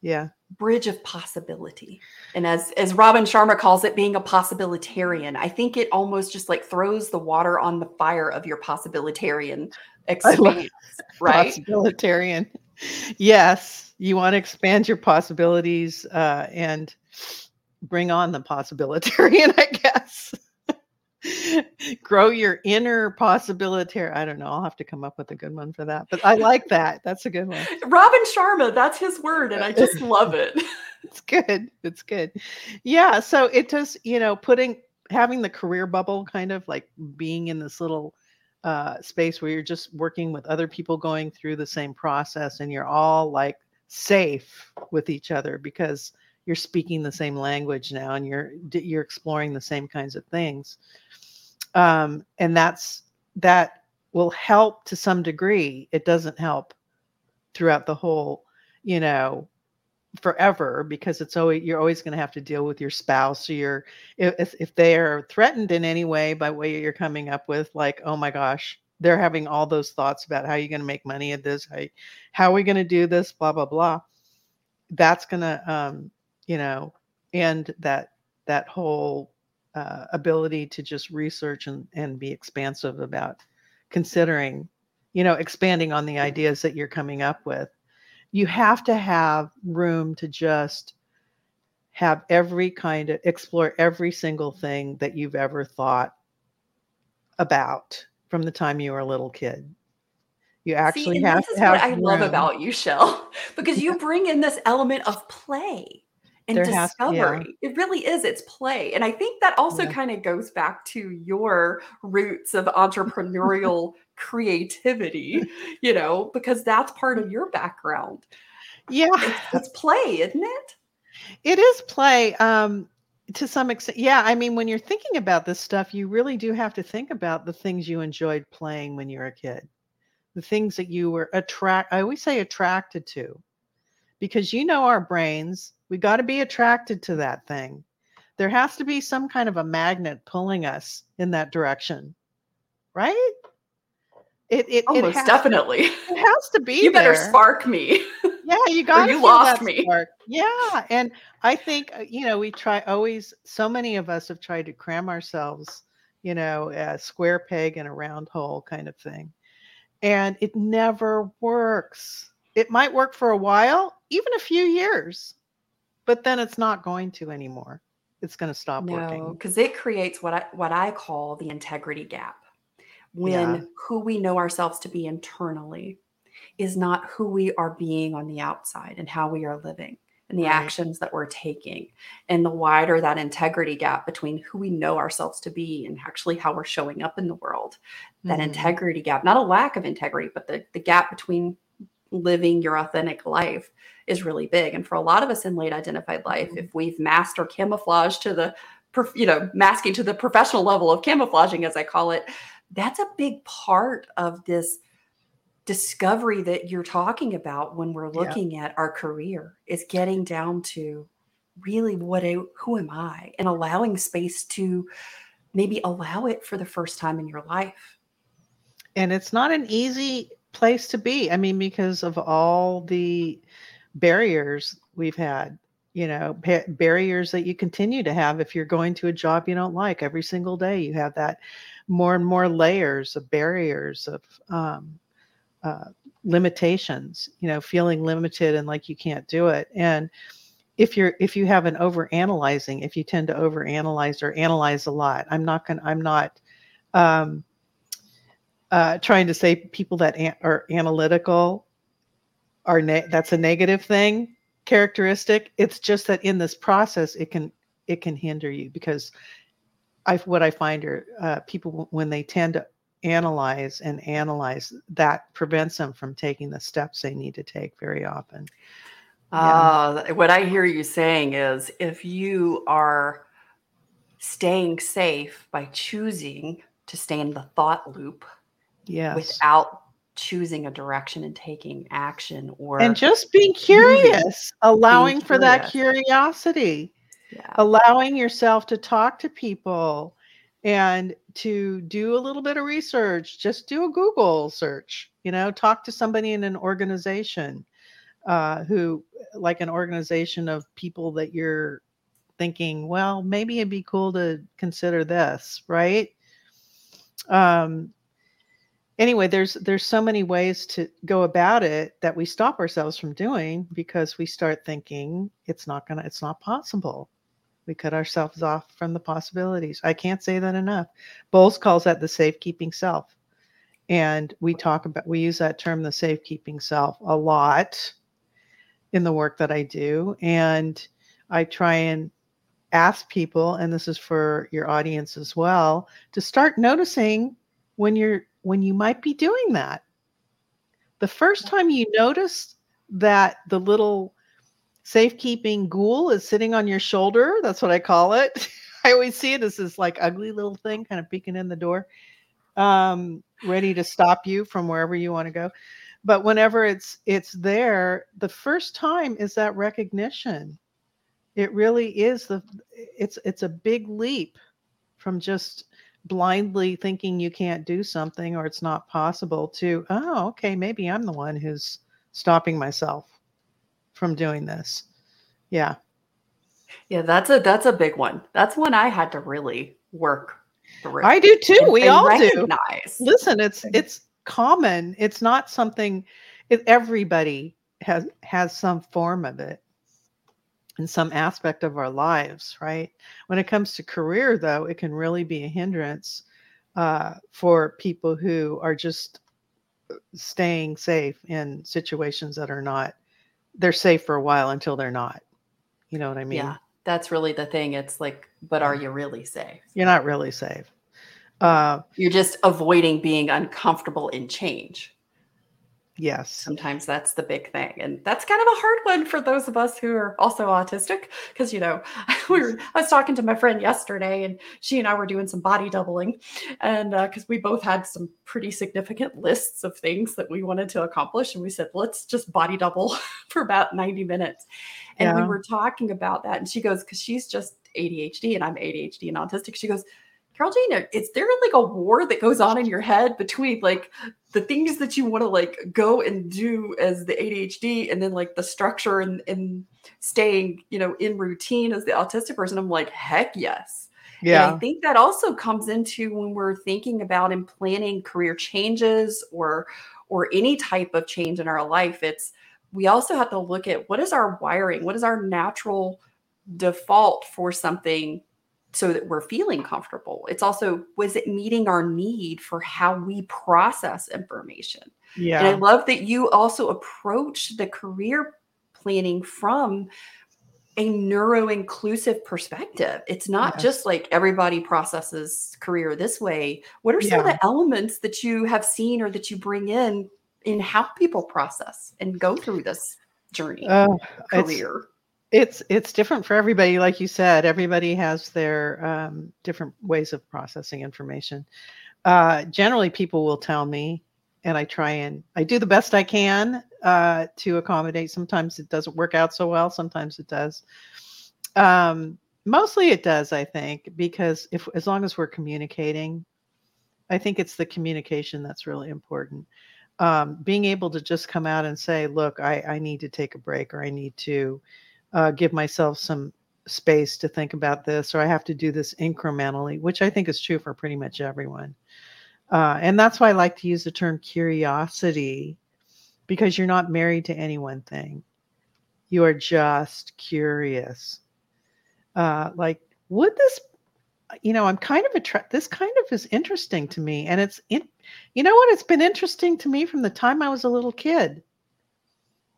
yeah. bridge of possibility. And as, as Robin Sharma calls it, being a possibilitarian, I think it almost just like throws the water on the fire of your possibilitarian experience, right? Possibilitarian. Yes. You want to expand your possibilities uh, and bring on the possibilitarian, I guess. Grow your inner possibilitaire. I don't know. I'll have to come up with a good one for that. But I like that. That's a good one. Robin Sharma, that's his word. And I just love it. It's good. It's good. Yeah. So it just, you know, putting, having the career bubble, kind of like being in this little uh, space where you're just working with other people going through the same process, and you're all like safe with each other because you're speaking the same language now, and you're you're exploring the same kinds of things, um, and that's that will help to some degree. It doesn't help throughout the whole, you know, forever, because it's always you're always going to have to deal with your spouse or your if if they are threatened in any way by what you're coming up with. Like, oh my gosh, they're having all those thoughts about how you're going to make money at this, how, how are we going to do this, blah blah blah. That's going to um, you know, and that that whole uh, ability to just research and, and be expansive about considering, you know, expanding on the ideas that you're coming up with. You have to have room to just have every kind of, explore every single thing that you've ever thought about from the time you were a little kid. You actually See, have to have. This is what I room. love about you, Shell, because you bring in this element of play. And there discovery. Has, yeah. It really is. It's play. And I think that also yeah. kind of goes back to your roots of entrepreneurial creativity, you know, because that's part of your background. Yeah. It's, it's play, isn't it? It is play um, to some extent. Yeah. I mean, when you're thinking about this stuff, you really do have to think about the things you enjoyed playing when you were a kid, the things that you were attract. I always say attracted to, because, you know, our brains, we got to be attracted to that thing. There has to be some kind of a magnet pulling us in that direction, right? It it, Almost, it has definitely. To, it has to be. You there. better spark me. Yeah, you got to. You lost that me. Spark. Yeah, and I think you know we try always. So many of us have tried to cram ourselves, you know, a square peg in a round hole kind of thing, and it never works. It might work for a while, even a few years. But then it's not going to anymore. It's going to stop no, working. Because it creates what I what I call the integrity gap. When yeah. who we know ourselves to be internally is not who we are being on the outside, and how we are living, and the right. actions that we're taking. And the wider that integrity gap between who we know ourselves to be and actually how we're showing up in the world, mm-hmm. that integrity gap, not a lack of integrity, but the, the gap between living your authentic life is really big. And for a lot of us in late identified life, mm-hmm. if we've mastered camouflage to the, you know, masking to the professional level of camouflaging, as I call it, that's a big part of this discovery that you're talking about when we're looking yeah. at our career, is getting down to really what, a, who am I, and allowing space to maybe allow it for the first time in your life. And it's not an easy place to be. I mean, because of all the barriers we've had, you know, pa- barriers that you continue to have. If you're going to a job you don't like, every single day you have that, more and more layers of barriers of um, uh, limitations, you know, feeling limited and like you can't do it. And if you're, if you have an overanalyzing, if you tend to overanalyze or analyze a lot, I'm not going to, I'm not, um, Uh, trying to say people that an- are analytical are ne- that's a negative thing, characteristic. It's just that in this process, it can it can hinder you, because I what I find are uh, people, when they tend to analyze and analyze, that prevents them from taking the steps they need to take very often. Yeah. Uh, what I hear you saying is, if you are staying safe by choosing to stay in the thought loop. Yes. Without choosing a direction and taking action, or and just being curious, allowing being for curious. that curiosity, yeah. allowing yourself to talk to people and to do a little bit of research. Just do a Google search, you know, talk to somebody in an organization uh, who, like an organization of people that you're thinking, well, maybe it'd be cool to consider this, right? Um. Anyway, there's there's so many ways to go about it that we stop ourselves from doing, because we start thinking it's not gonna, it's not possible. We cut ourselves off from the possibilities. I can't say that enough. Bowles calls that the safekeeping self. And we talk about, we use that term, the safekeeping self, a lot in the work that I do. And I try and ask people, and this is for your audience as well, to start noticing when you're, when you might be doing that. The first time you notice that the little safekeeping ghoul is sitting on your shoulder, that's what I call it. I always see it as this like ugly little thing kind of peeking in the door, um, ready to stop you from wherever you want to go. But whenever it's it's there, the first time is that recognition. It really is the it's it's a big leap from just blindly thinking you can't do something or it's not possible to, oh, okay, maybe I'm the one who's stopping myself from doing this. Yeah. Yeah, that's a that's a big one. That's one I had to really work through. I do too. And, we and all recognize. do. Listen, it's it's common. It's not something it, everybody has has some form of it in some aspect of our lives, right? When it comes to career, though, it can really be a hindrance uh, for people who are just staying safe in situations that are not, they're safe for a while until they're not. You know what I mean? Yeah, that's really the thing. It's like, but are you really safe? You're not really safe. Uh, You're just avoiding being uncomfortable in change. Yes. Sometimes that's the big thing. And that's kind of a hard one for those of us who are also autistic. Because, you know, we were, I was talking to my friend yesterday and she and I were doing some body doubling. And because uh, we both had some pretty significant lists of things that we wanted to accomplish. And we said, let's just body double for about ninety minutes. And yeah. we were talking about that. And she goes, because she's just A D H D and I'm A D H D and autistic. She goes, Carol Jean, is there like a war that goes on in your head between like the things that you want to like go and do as the A D H D and then like the structure and, and staying, you know, in routine as the autistic person? I'm like, heck yes. Yeah. And I think that also comes into when we're thinking about and planning career changes or, or any type of change in our life. It's, we also have to look at what is our wiring? What is our natural default for something so that we're feeling comfortable? It's also, was it meeting our need for how we process information? Yeah. And I love that you also approach the career planning from a neuro-inclusive perspective. It's not yes. just like everybody processes career this way. What are some yeah. of the elements that you have seen or that you bring in, in how people process and go through this journey, uh, career? It's it's different for everybody. Like you said, everybody has their um, different ways of processing information. Uh, generally, people will tell me, and I try and I do the best I can uh, to accommodate. Sometimes it doesn't work out so well. Sometimes it does. Um, mostly it does, I think, because if as long as we're communicating, I think it's the communication that's really important. Um, being able to just come out and say, look, I, I need to take a break or I need to Uh, give myself some space to think about this, or I have to do this incrementally, which I think is true for pretty much everyone. Uh, and that's why I like to use the term curiosity, because you're not married to any one thing. You are just curious. Uh, like, would this, you know, I'm kind of attracted, this kind of is interesting to me. And it's, in- you know what, it's been interesting to me from the time I was a little kid.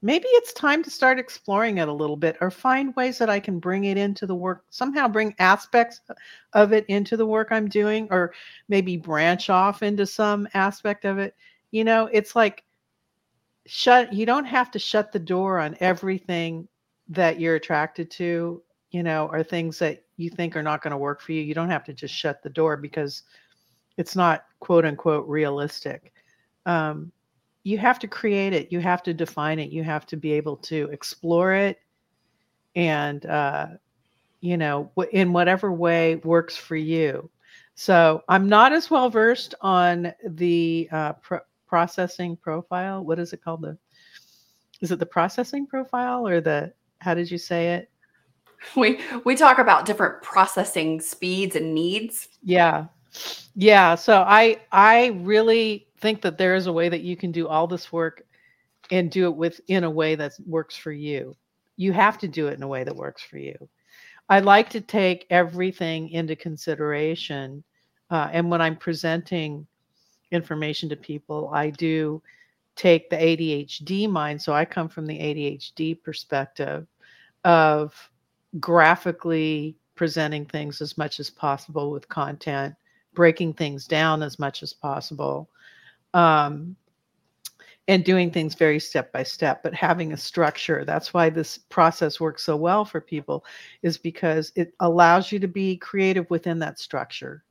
Maybe it's time to start exploring it a little bit or find ways that I can bring it into the work, somehow bring aspects of it into the work I'm doing, or maybe branch off into some aspect of it. You know, it's like shut, you don't have to shut the door on everything that you're attracted to, you know, or things that you think are not going to work for you. You don't have to just shut the door because it's not quote unquote realistic. Um, You have to create it. You have to define it. You have to be able to explore it. And, uh, you know, w- in whatever way works for you. So I'm not as well versed on the uh, pro- processing profile. What is it called? The Is it the processing profile or the, how did you say it? We we talk about different processing speeds and needs. Yeah. Yeah. So I I really... think that there is a way that you can do all this work and do it within a way that works for you. You have to do it in a way that works for you. I like to take everything into consideration. Uh, and when I'm presenting information to people, I do take the A D H D mind. So I come from the A D H D perspective of graphically presenting things as much as possible with content, breaking things down as much as possible, um, and doing things very step by step, but having a structure. That's why this process works so well for people, is because it allows you to be creative within that structure,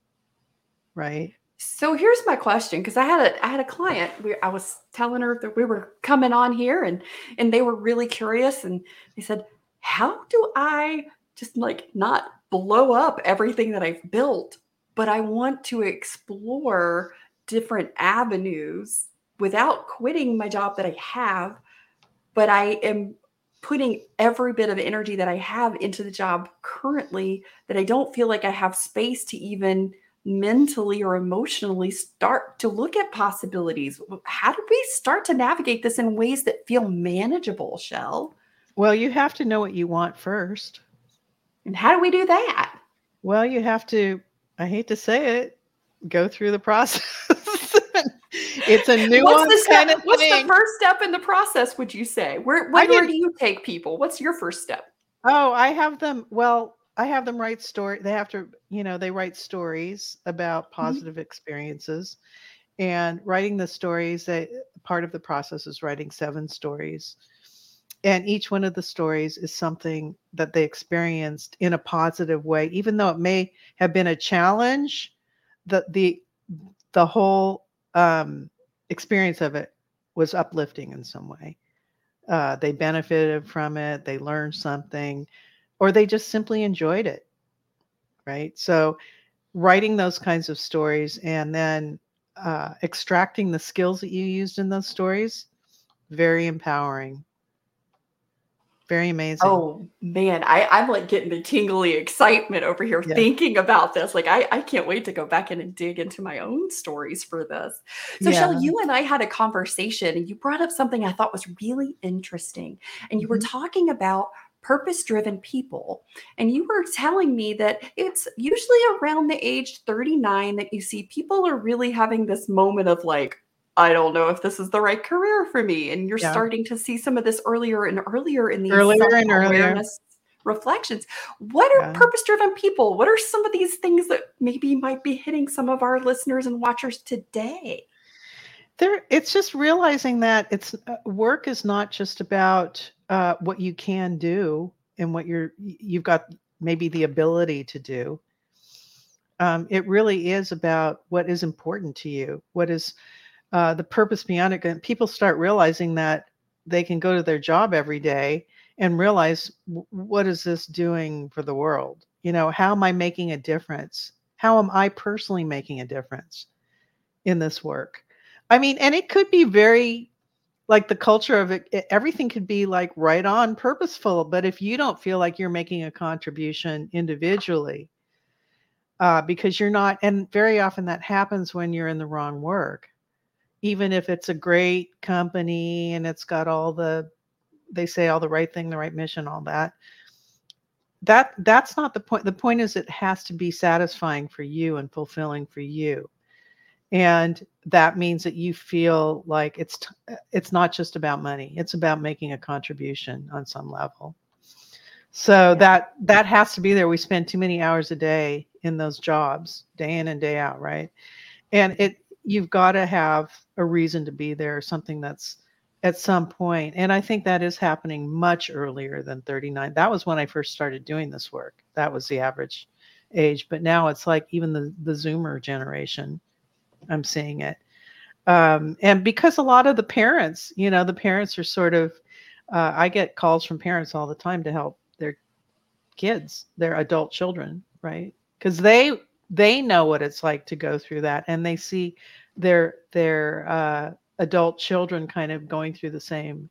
right? So here's my question, because I had a I had a client. We, I was telling her that we were coming on here, and and they were really curious, and they said, "How do I just like not blow up everything that I've built, but I want to explore different avenues without quitting my job that I have, but I am putting every bit of energy that I have into the job currently that I don't feel like I have space to even mentally or emotionally start to look at possibilities." How do we start to navigate this in ways that feel manageable, Shell? Well, you have to know what you want first. And how do we do that? Well, you have to, I hate to say it, go through the process. It's a nuanced what's the step, kind of what's thing. What's the first step in the process, would you say? Where, where, where do you take people? What's your first step? Oh, I have them, well, I have them write story. They have to, you know, they write stories about positive mm-hmm. experiences, and writing the stories, that part of the process is writing seven stories. And each one of the stories is something that they experienced in a positive way, even though it may have been a challenge. The, the, the whole um, experience of it was uplifting in some way. Uh, they benefited from it. They learned something, or they just simply enjoyed it, right? So writing those kinds of stories, and then uh, extracting the skills that you used in those stories, very empowering, very amazing. Oh man, I, I'm like getting the tingly excitement over here yeah. thinking about this. Like I, I can't wait to go back in and dig into my own stories for this. So yeah. Shell, you and I had a conversation, and you brought up something I thought was really interesting. And you mm-hmm. were talking about purpose-driven people. And you were telling me that it's usually around the age thirty-nine that you see people are really having this moment of like, I don't know if this is the right career for me. And you're yeah. starting to see some of this earlier and earlier in these earlier and awareness earlier. reflections. What are yeah. purpose-driven people? What are some of these things that maybe might be hitting some of our listeners and watchers today? There, it's just realizing that it's uh, work is not just about Uh, what you can do and what you're, you've got maybe the ability to do. Um, it really is about what is important to you. What is uh, the purpose beyond it? And people start realizing that they can go to their job every day and realize, what is this doing for the world? You know, how am I making a difference? How am I personally making a difference in this work? I mean, and it could be very, like the culture of it, everything could be like right on purposeful, but if you don't feel like you're making a contribution individually, uh, because you're not, and very often that happens when you're in the wrong work, even if it's a great company and it's got all the, they say all the right thing, the right mission, all that, that that's not the point. The point is it has to be satisfying for you and fulfilling for you. And that means that you feel like it's t- it's not just about money. It's about making a contribution on some level. So yeah. that that has to be there. We spend too many hours a day in those jobs, day in and day out, right? And it you've got to have a reason to be there, something that's at some point. And I think that is happening much earlier than thirty-nine. That was when I first started doing this work. That was the average age. But now it's like even the, the Zoomer generation, I'm seeing it. Um, and because a lot of the parents, you know, the parents are sort of, uh, I get calls from parents all the time to help their kids, their adult children, right? Because they they know what it's like to go through that. And they see their, their uh, adult children kind of going through the same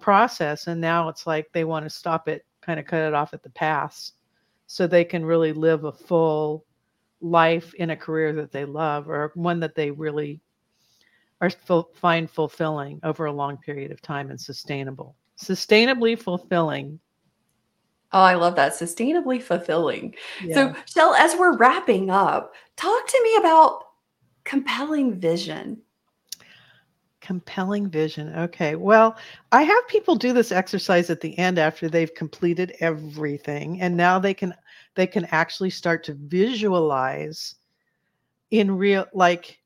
process. And now it's like they want to stop it, kind of cut it off at the pass, so they can really live a full life in a career that they love, or one that they really are ful- find fulfilling over a long period of time and sustainable, sustainably fulfilling. Oh, I love that. Sustainably fulfilling. Yeah. So, Shell, as we're wrapping up, talk to me about compelling vision. Compelling vision. Okay. Well, I have people do this exercise at the end after they've completed everything, and now they can they can actually start to visualize in real, like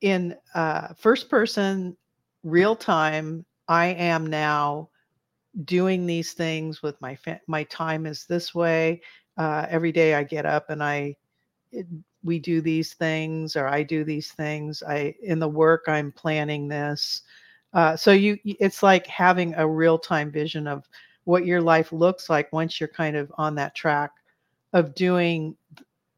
in uh, first person, real time. I am now doing these things with my fa- my time is this way. Uh, every day I get up and I it, we do these things, or I do these things. I in the work I'm planning this. Uh, so you, it's like having a real time vision of what your life looks like once you're kind of on that track of doing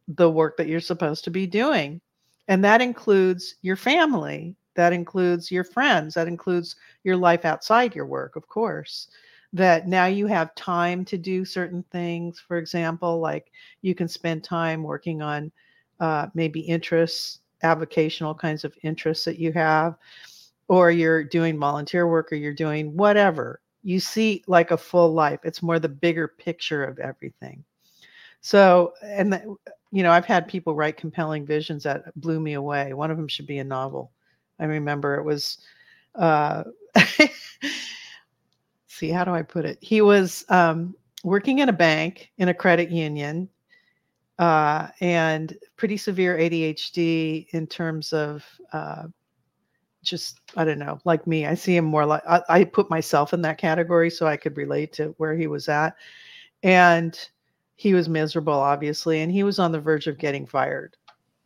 the work that you're supposed to be doing, and that includes your family. That includes your friends. That includes your life outside your work, of course. That now you have time to do certain things. For example, like you can spend time working on uh, maybe interests, avocational kinds of interests that you have, or you're doing volunteer work, or you're doing whatever. You see like a full life. It's more the bigger picture of everything. So, and the, you know, I've had people write compelling visions that blew me away. One of them should be a novel. I remember it was, uh, see, how do I put it? He was um, working in a bank, in a credit union, uh, and pretty severe A D H D in terms of uh, just, I don't know, like me. I see him more like, I, I put myself in that category so I could relate to where he was at. And he was miserable, obviously, and he was on the verge of getting fired,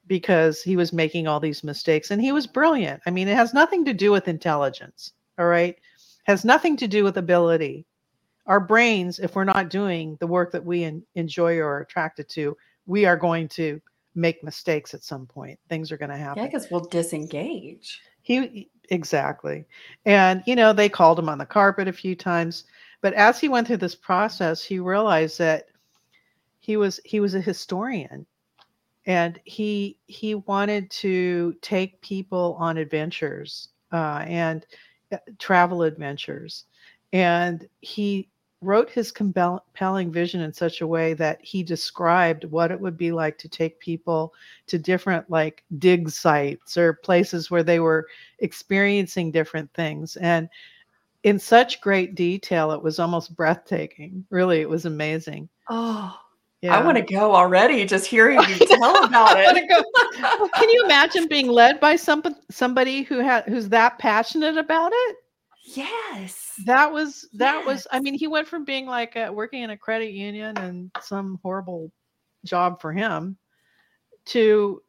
because he was making all these mistakes, and he was brilliant. I mean, it has nothing to do with intelligence. All right. Has nothing to do with ability. Our brains, if we're not doing the work that we en- enjoy or are attracted to, we are going to make mistakes at some point. Things are going to happen. Yeah, because we'll disengage. He exactly. And, you know, they called him on the carpet a few times, but as he went through this process, he realized that he was, he was a historian. And he he wanted to take people on adventures uh, and uh, travel adventures. And he wrote his compelling vision in such a way that he described what it would be like to take people to different like dig sites or places where they were experiencing different things. And in such great detail, it was almost breathtaking. Really, it was amazing. Oh, yeah. I want to go already just hearing you tell about it. Well, can you imagine being led by some, somebody who had who's that passionate about it? Yes. That was, that yes. was, I mean, he went from being like a, working in a credit union and some horrible job for him to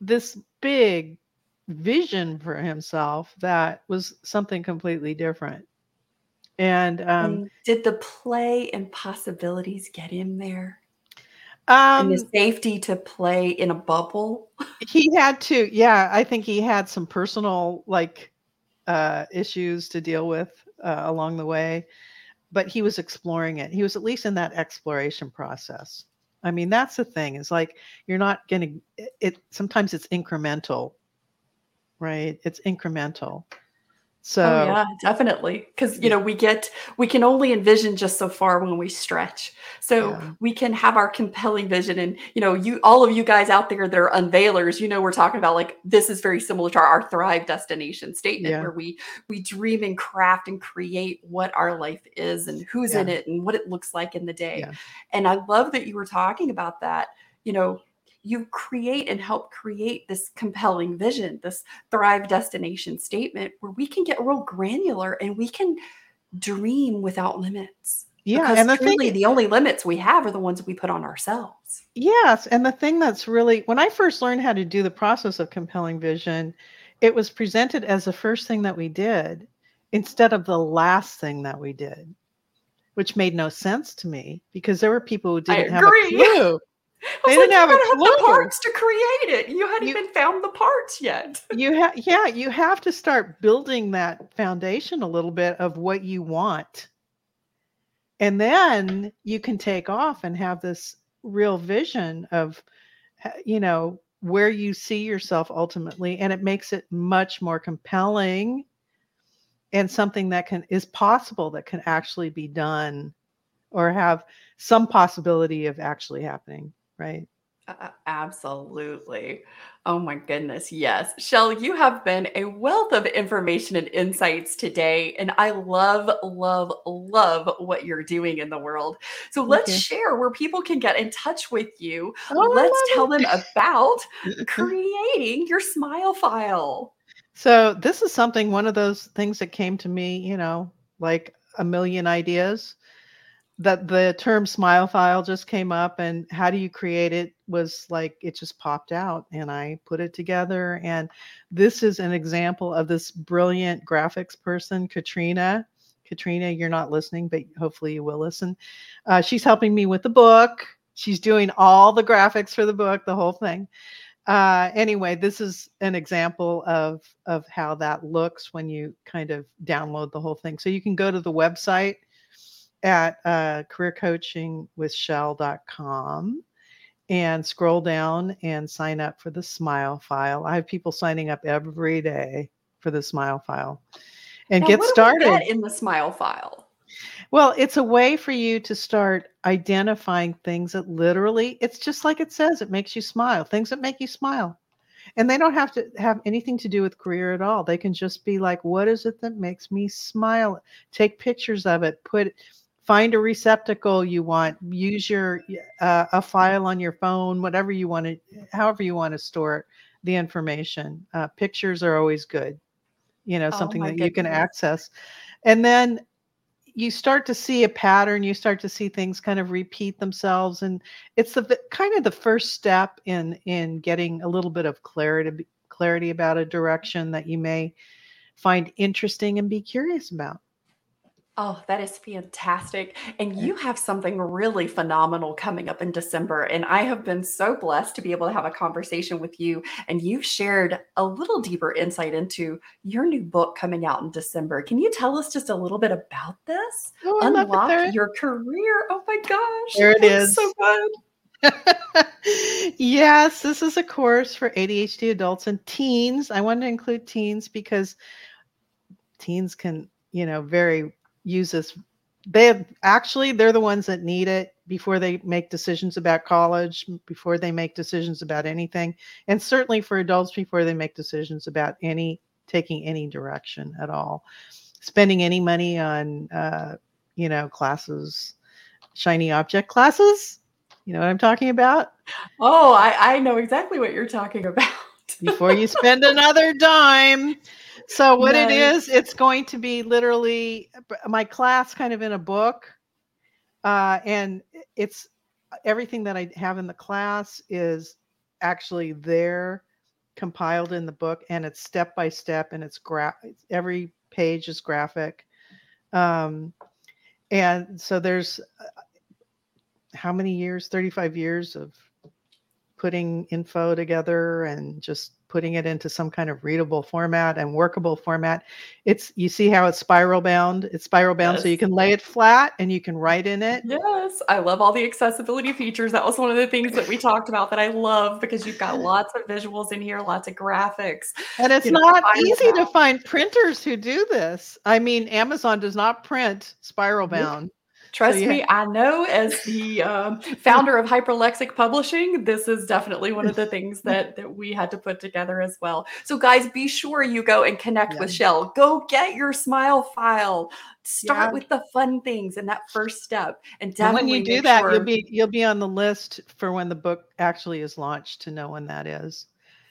this big vision for himself that was something completely different. And, um, and did the play and possibilities get in there? Um, and the safety to play in a bubble. He had to, yeah. I think he had some personal like uh, issues to deal with uh, along the way, but he was exploring it. He was at least in that exploration process. I mean, that's the thing. It's like you're not going to. It sometimes it's incremental, right? It's incremental. So oh, yeah, definitely. Because, you know, we get, we can only envision just so far when we stretch. So yeah. we can have our compelling vision. And, you know, you, all of you guys out there that are unveilers, you know, we're talking about like, this is very similar to our, our Thrive Destination statement yeah. where we, we dream and craft and create what our life is and who's yeah. in it and what it looks like in the day. Yeah. And I love that you were talking about that, you know, you create and help create this compelling vision, this Thrive Destination statement where we can get real granular and we can dream without limits. Yeah. Because and the truly thing, the only limits we have are the ones we put on ourselves. Yes. And the thing that's really, when I first learned how to do the process of compelling vision, it was presented as the first thing that we did instead of the last thing that we did, which made no sense to me because there were people who didn't have a clue. They didn't like, have, you a clue. Have the parts to create it. You hadn't you, even found the parts yet. you ha- Yeah, you have to start building that foundation a little bit of what you want. And then you can take off and have this real vision of, you know, where you see yourself ultimately. And it makes it much more compelling and something that can is possible that can actually be done or have some possibility of actually happening, right? Uh, absolutely. Oh my goodness. Yes. Shell, you have been a wealth of information and insights today. And I love, love, love what you're doing in the world. So Thank let's you. share where people can get in touch with you. Oh, let's tell it. them about creating your smile file. So this is something, one of those things that came to me, you know, like a million ideas, that the term smile file just came up, and how do you create it was like, it just popped out and I put it together. And this is an example of this brilliant graphics person, Katrina. Katrina, you're not listening, but hopefully you will listen. Uh, she's helping me with the book. She's doing all the graphics for the book, the whole thing. Uh, anyway, this is an example of, of how that looks when you kind of download the whole thing. So you can go to the website at uh, career coaching with shell dot com and scroll down and sign up for the smile file. I have people signing up every day for the smile file. And now, get what started do we get in the smile file. Well, it's a way for you to start identifying things that literally, it's just like it says, it makes you smile, things that make you smile. And they don't have to have anything to do with career at all. They can just be like, what is it that makes me smile? Take pictures of it, put find a receptacle you want, use your uh, a file on your phone, whatever you want to, however you want to store the information. Uh, pictures are always good, you know, something oh that goodness. you can access. And then you start to see a pattern. You start to see things kind of repeat themselves. And it's the kind of the first step in in getting a little bit of clarity, clarity about a direction that you may find interesting and be curious about. Oh, that is fantastic. And you have something really phenomenal coming up in December. And I have been so blessed to be able to have a conversation with you. And you've shared a little deeper insight into your new book coming out in December. Can you tell us just a little bit about this? Oh, Unlock Your Career. Oh my gosh. There it is. So good. Yes, this is a course for A D H D adults and teens. I wanted to include teens because teens can, you know, very... use this. They have, actually, they're the ones that need it before they make decisions about college, before they make decisions about anything. And certainly for adults, before they make decisions about any, taking any direction at all, spending any money on, uh, you know, classes, shiny object classes. You know what I'm talking about? Oh, I, I know exactly what you're talking about. Before you spend another dime. So what nice. it is, it's going to be literally my class kind of in a book. Uh, and it's everything that I have in the class is actually there compiled in the book, and it's step by step, and it's gra- every page is graphic. Um, and so there's uh, how many years, thirty-five years of putting info together and just putting it into some kind of readable format and workable format. It's, you see how it's spiral bound. It's spiral bound, yes. So you can lay it flat and you can write in it. Yes, I love all the accessibility features. That was one of the things that we talked about that I love, because you've got lots of visuals in here, lots of graphics. And it's you not know, easy to find printers who do this. I mean, Amazon does not print spiral bound. Trust so, yeah. me, I know, as the um, founder of Hyperlexic Publishing, this is definitely one of the things that, that we had to put together as well. So guys, be sure you go and connect yeah. with Shell. Go get your smile file. Start yeah. with the fun things and that first step. And definitely, and when you do that, sure- you'll be you'll be on the list for when the book actually is launched to know when that is.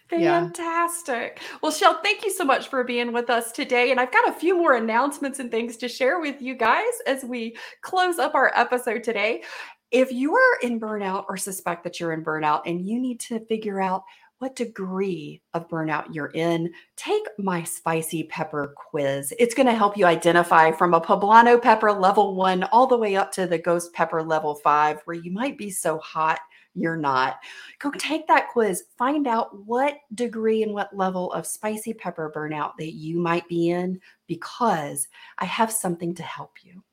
Fantastic. Yeah. Well, Shell, thank you so much for being with us today. And I've got a few more announcements and things to share with you guys as we close up our episode today. If you are in burnout or suspect that you're in burnout and you need to figure out what degree of burnout you're in, take my Spicy Pepper quiz. It's going to help you identify from a poblano pepper level one all the way up to the ghost pepper level five, where you might be so hot you're not. Go take that quiz. Find out what degree and what level of spicy pepper burnout that you might be in, because I have something to help you.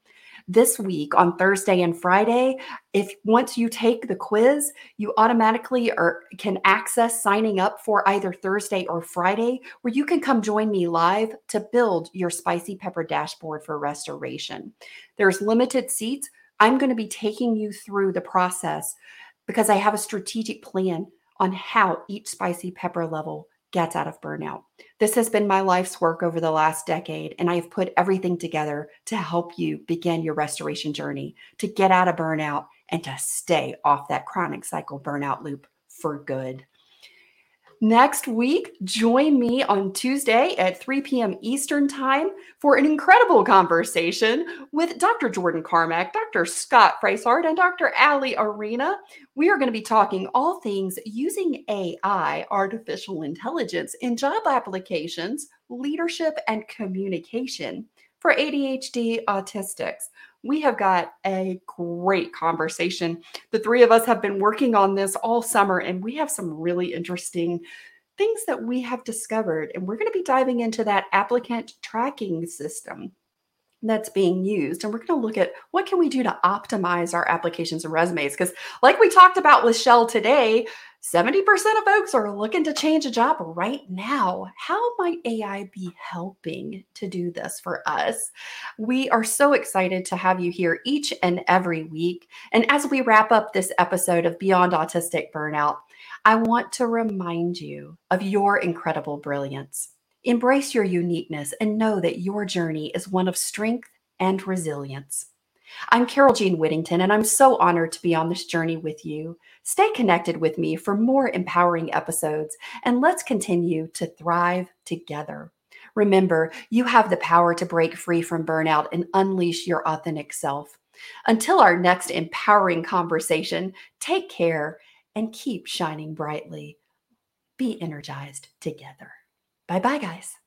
This week on Thursday and Friday, if once you take the quiz, you automatically are, can access signing up for either Thursday or Friday, where you can come join me live to build your spicy pepper dashboard for restoration. There's limited seats. I'm going to be taking you through the process because I have a strategic plan on how each spicy pepper level gets out of burnout. This has been my life's work over the last decade, and I have put everything together to help you begin your restoration journey, to get out of burnout, and to stay off that chronic cycle burnout loop for good. Next week, join me on Tuesday at three p.m. Eastern Time for an incredible conversation with Doctor Jordan Carmack, Doctor Scott Frisart, and Doctor Allie Arena. We are going to be talking all things using A I, artificial intelligence, in job applications, leadership, and communication for A D H D autistics. We have got a great conversation. The three of us have been working on this all summer, and we have some really interesting things that we have discovered. And we're going to be diving into that applicant tracking system that's being used. And we're going to look at what can we do to optimize our applications and resumes? Because like we talked about with Shell today, seventy percent of folks are looking to change a job right now. How might A I be helping to do this for us? We are so excited to have you here each and every week. And as we wrap up this episode of Beyond Autistic Burnout, I want to remind you of your incredible brilliance. Embrace your uniqueness and know that your journey is one of strength and resilience. I'm Carol Jean Whittington, and I'm so honored to be on this journey with you. Stay connected with me for more empowering episodes, and let's continue to thrive together. Remember, you have the power to break free from burnout and unleash your authentic self. Until our next empowering conversation, take care and keep shining brightly. Be energized together. Bye-bye, guys.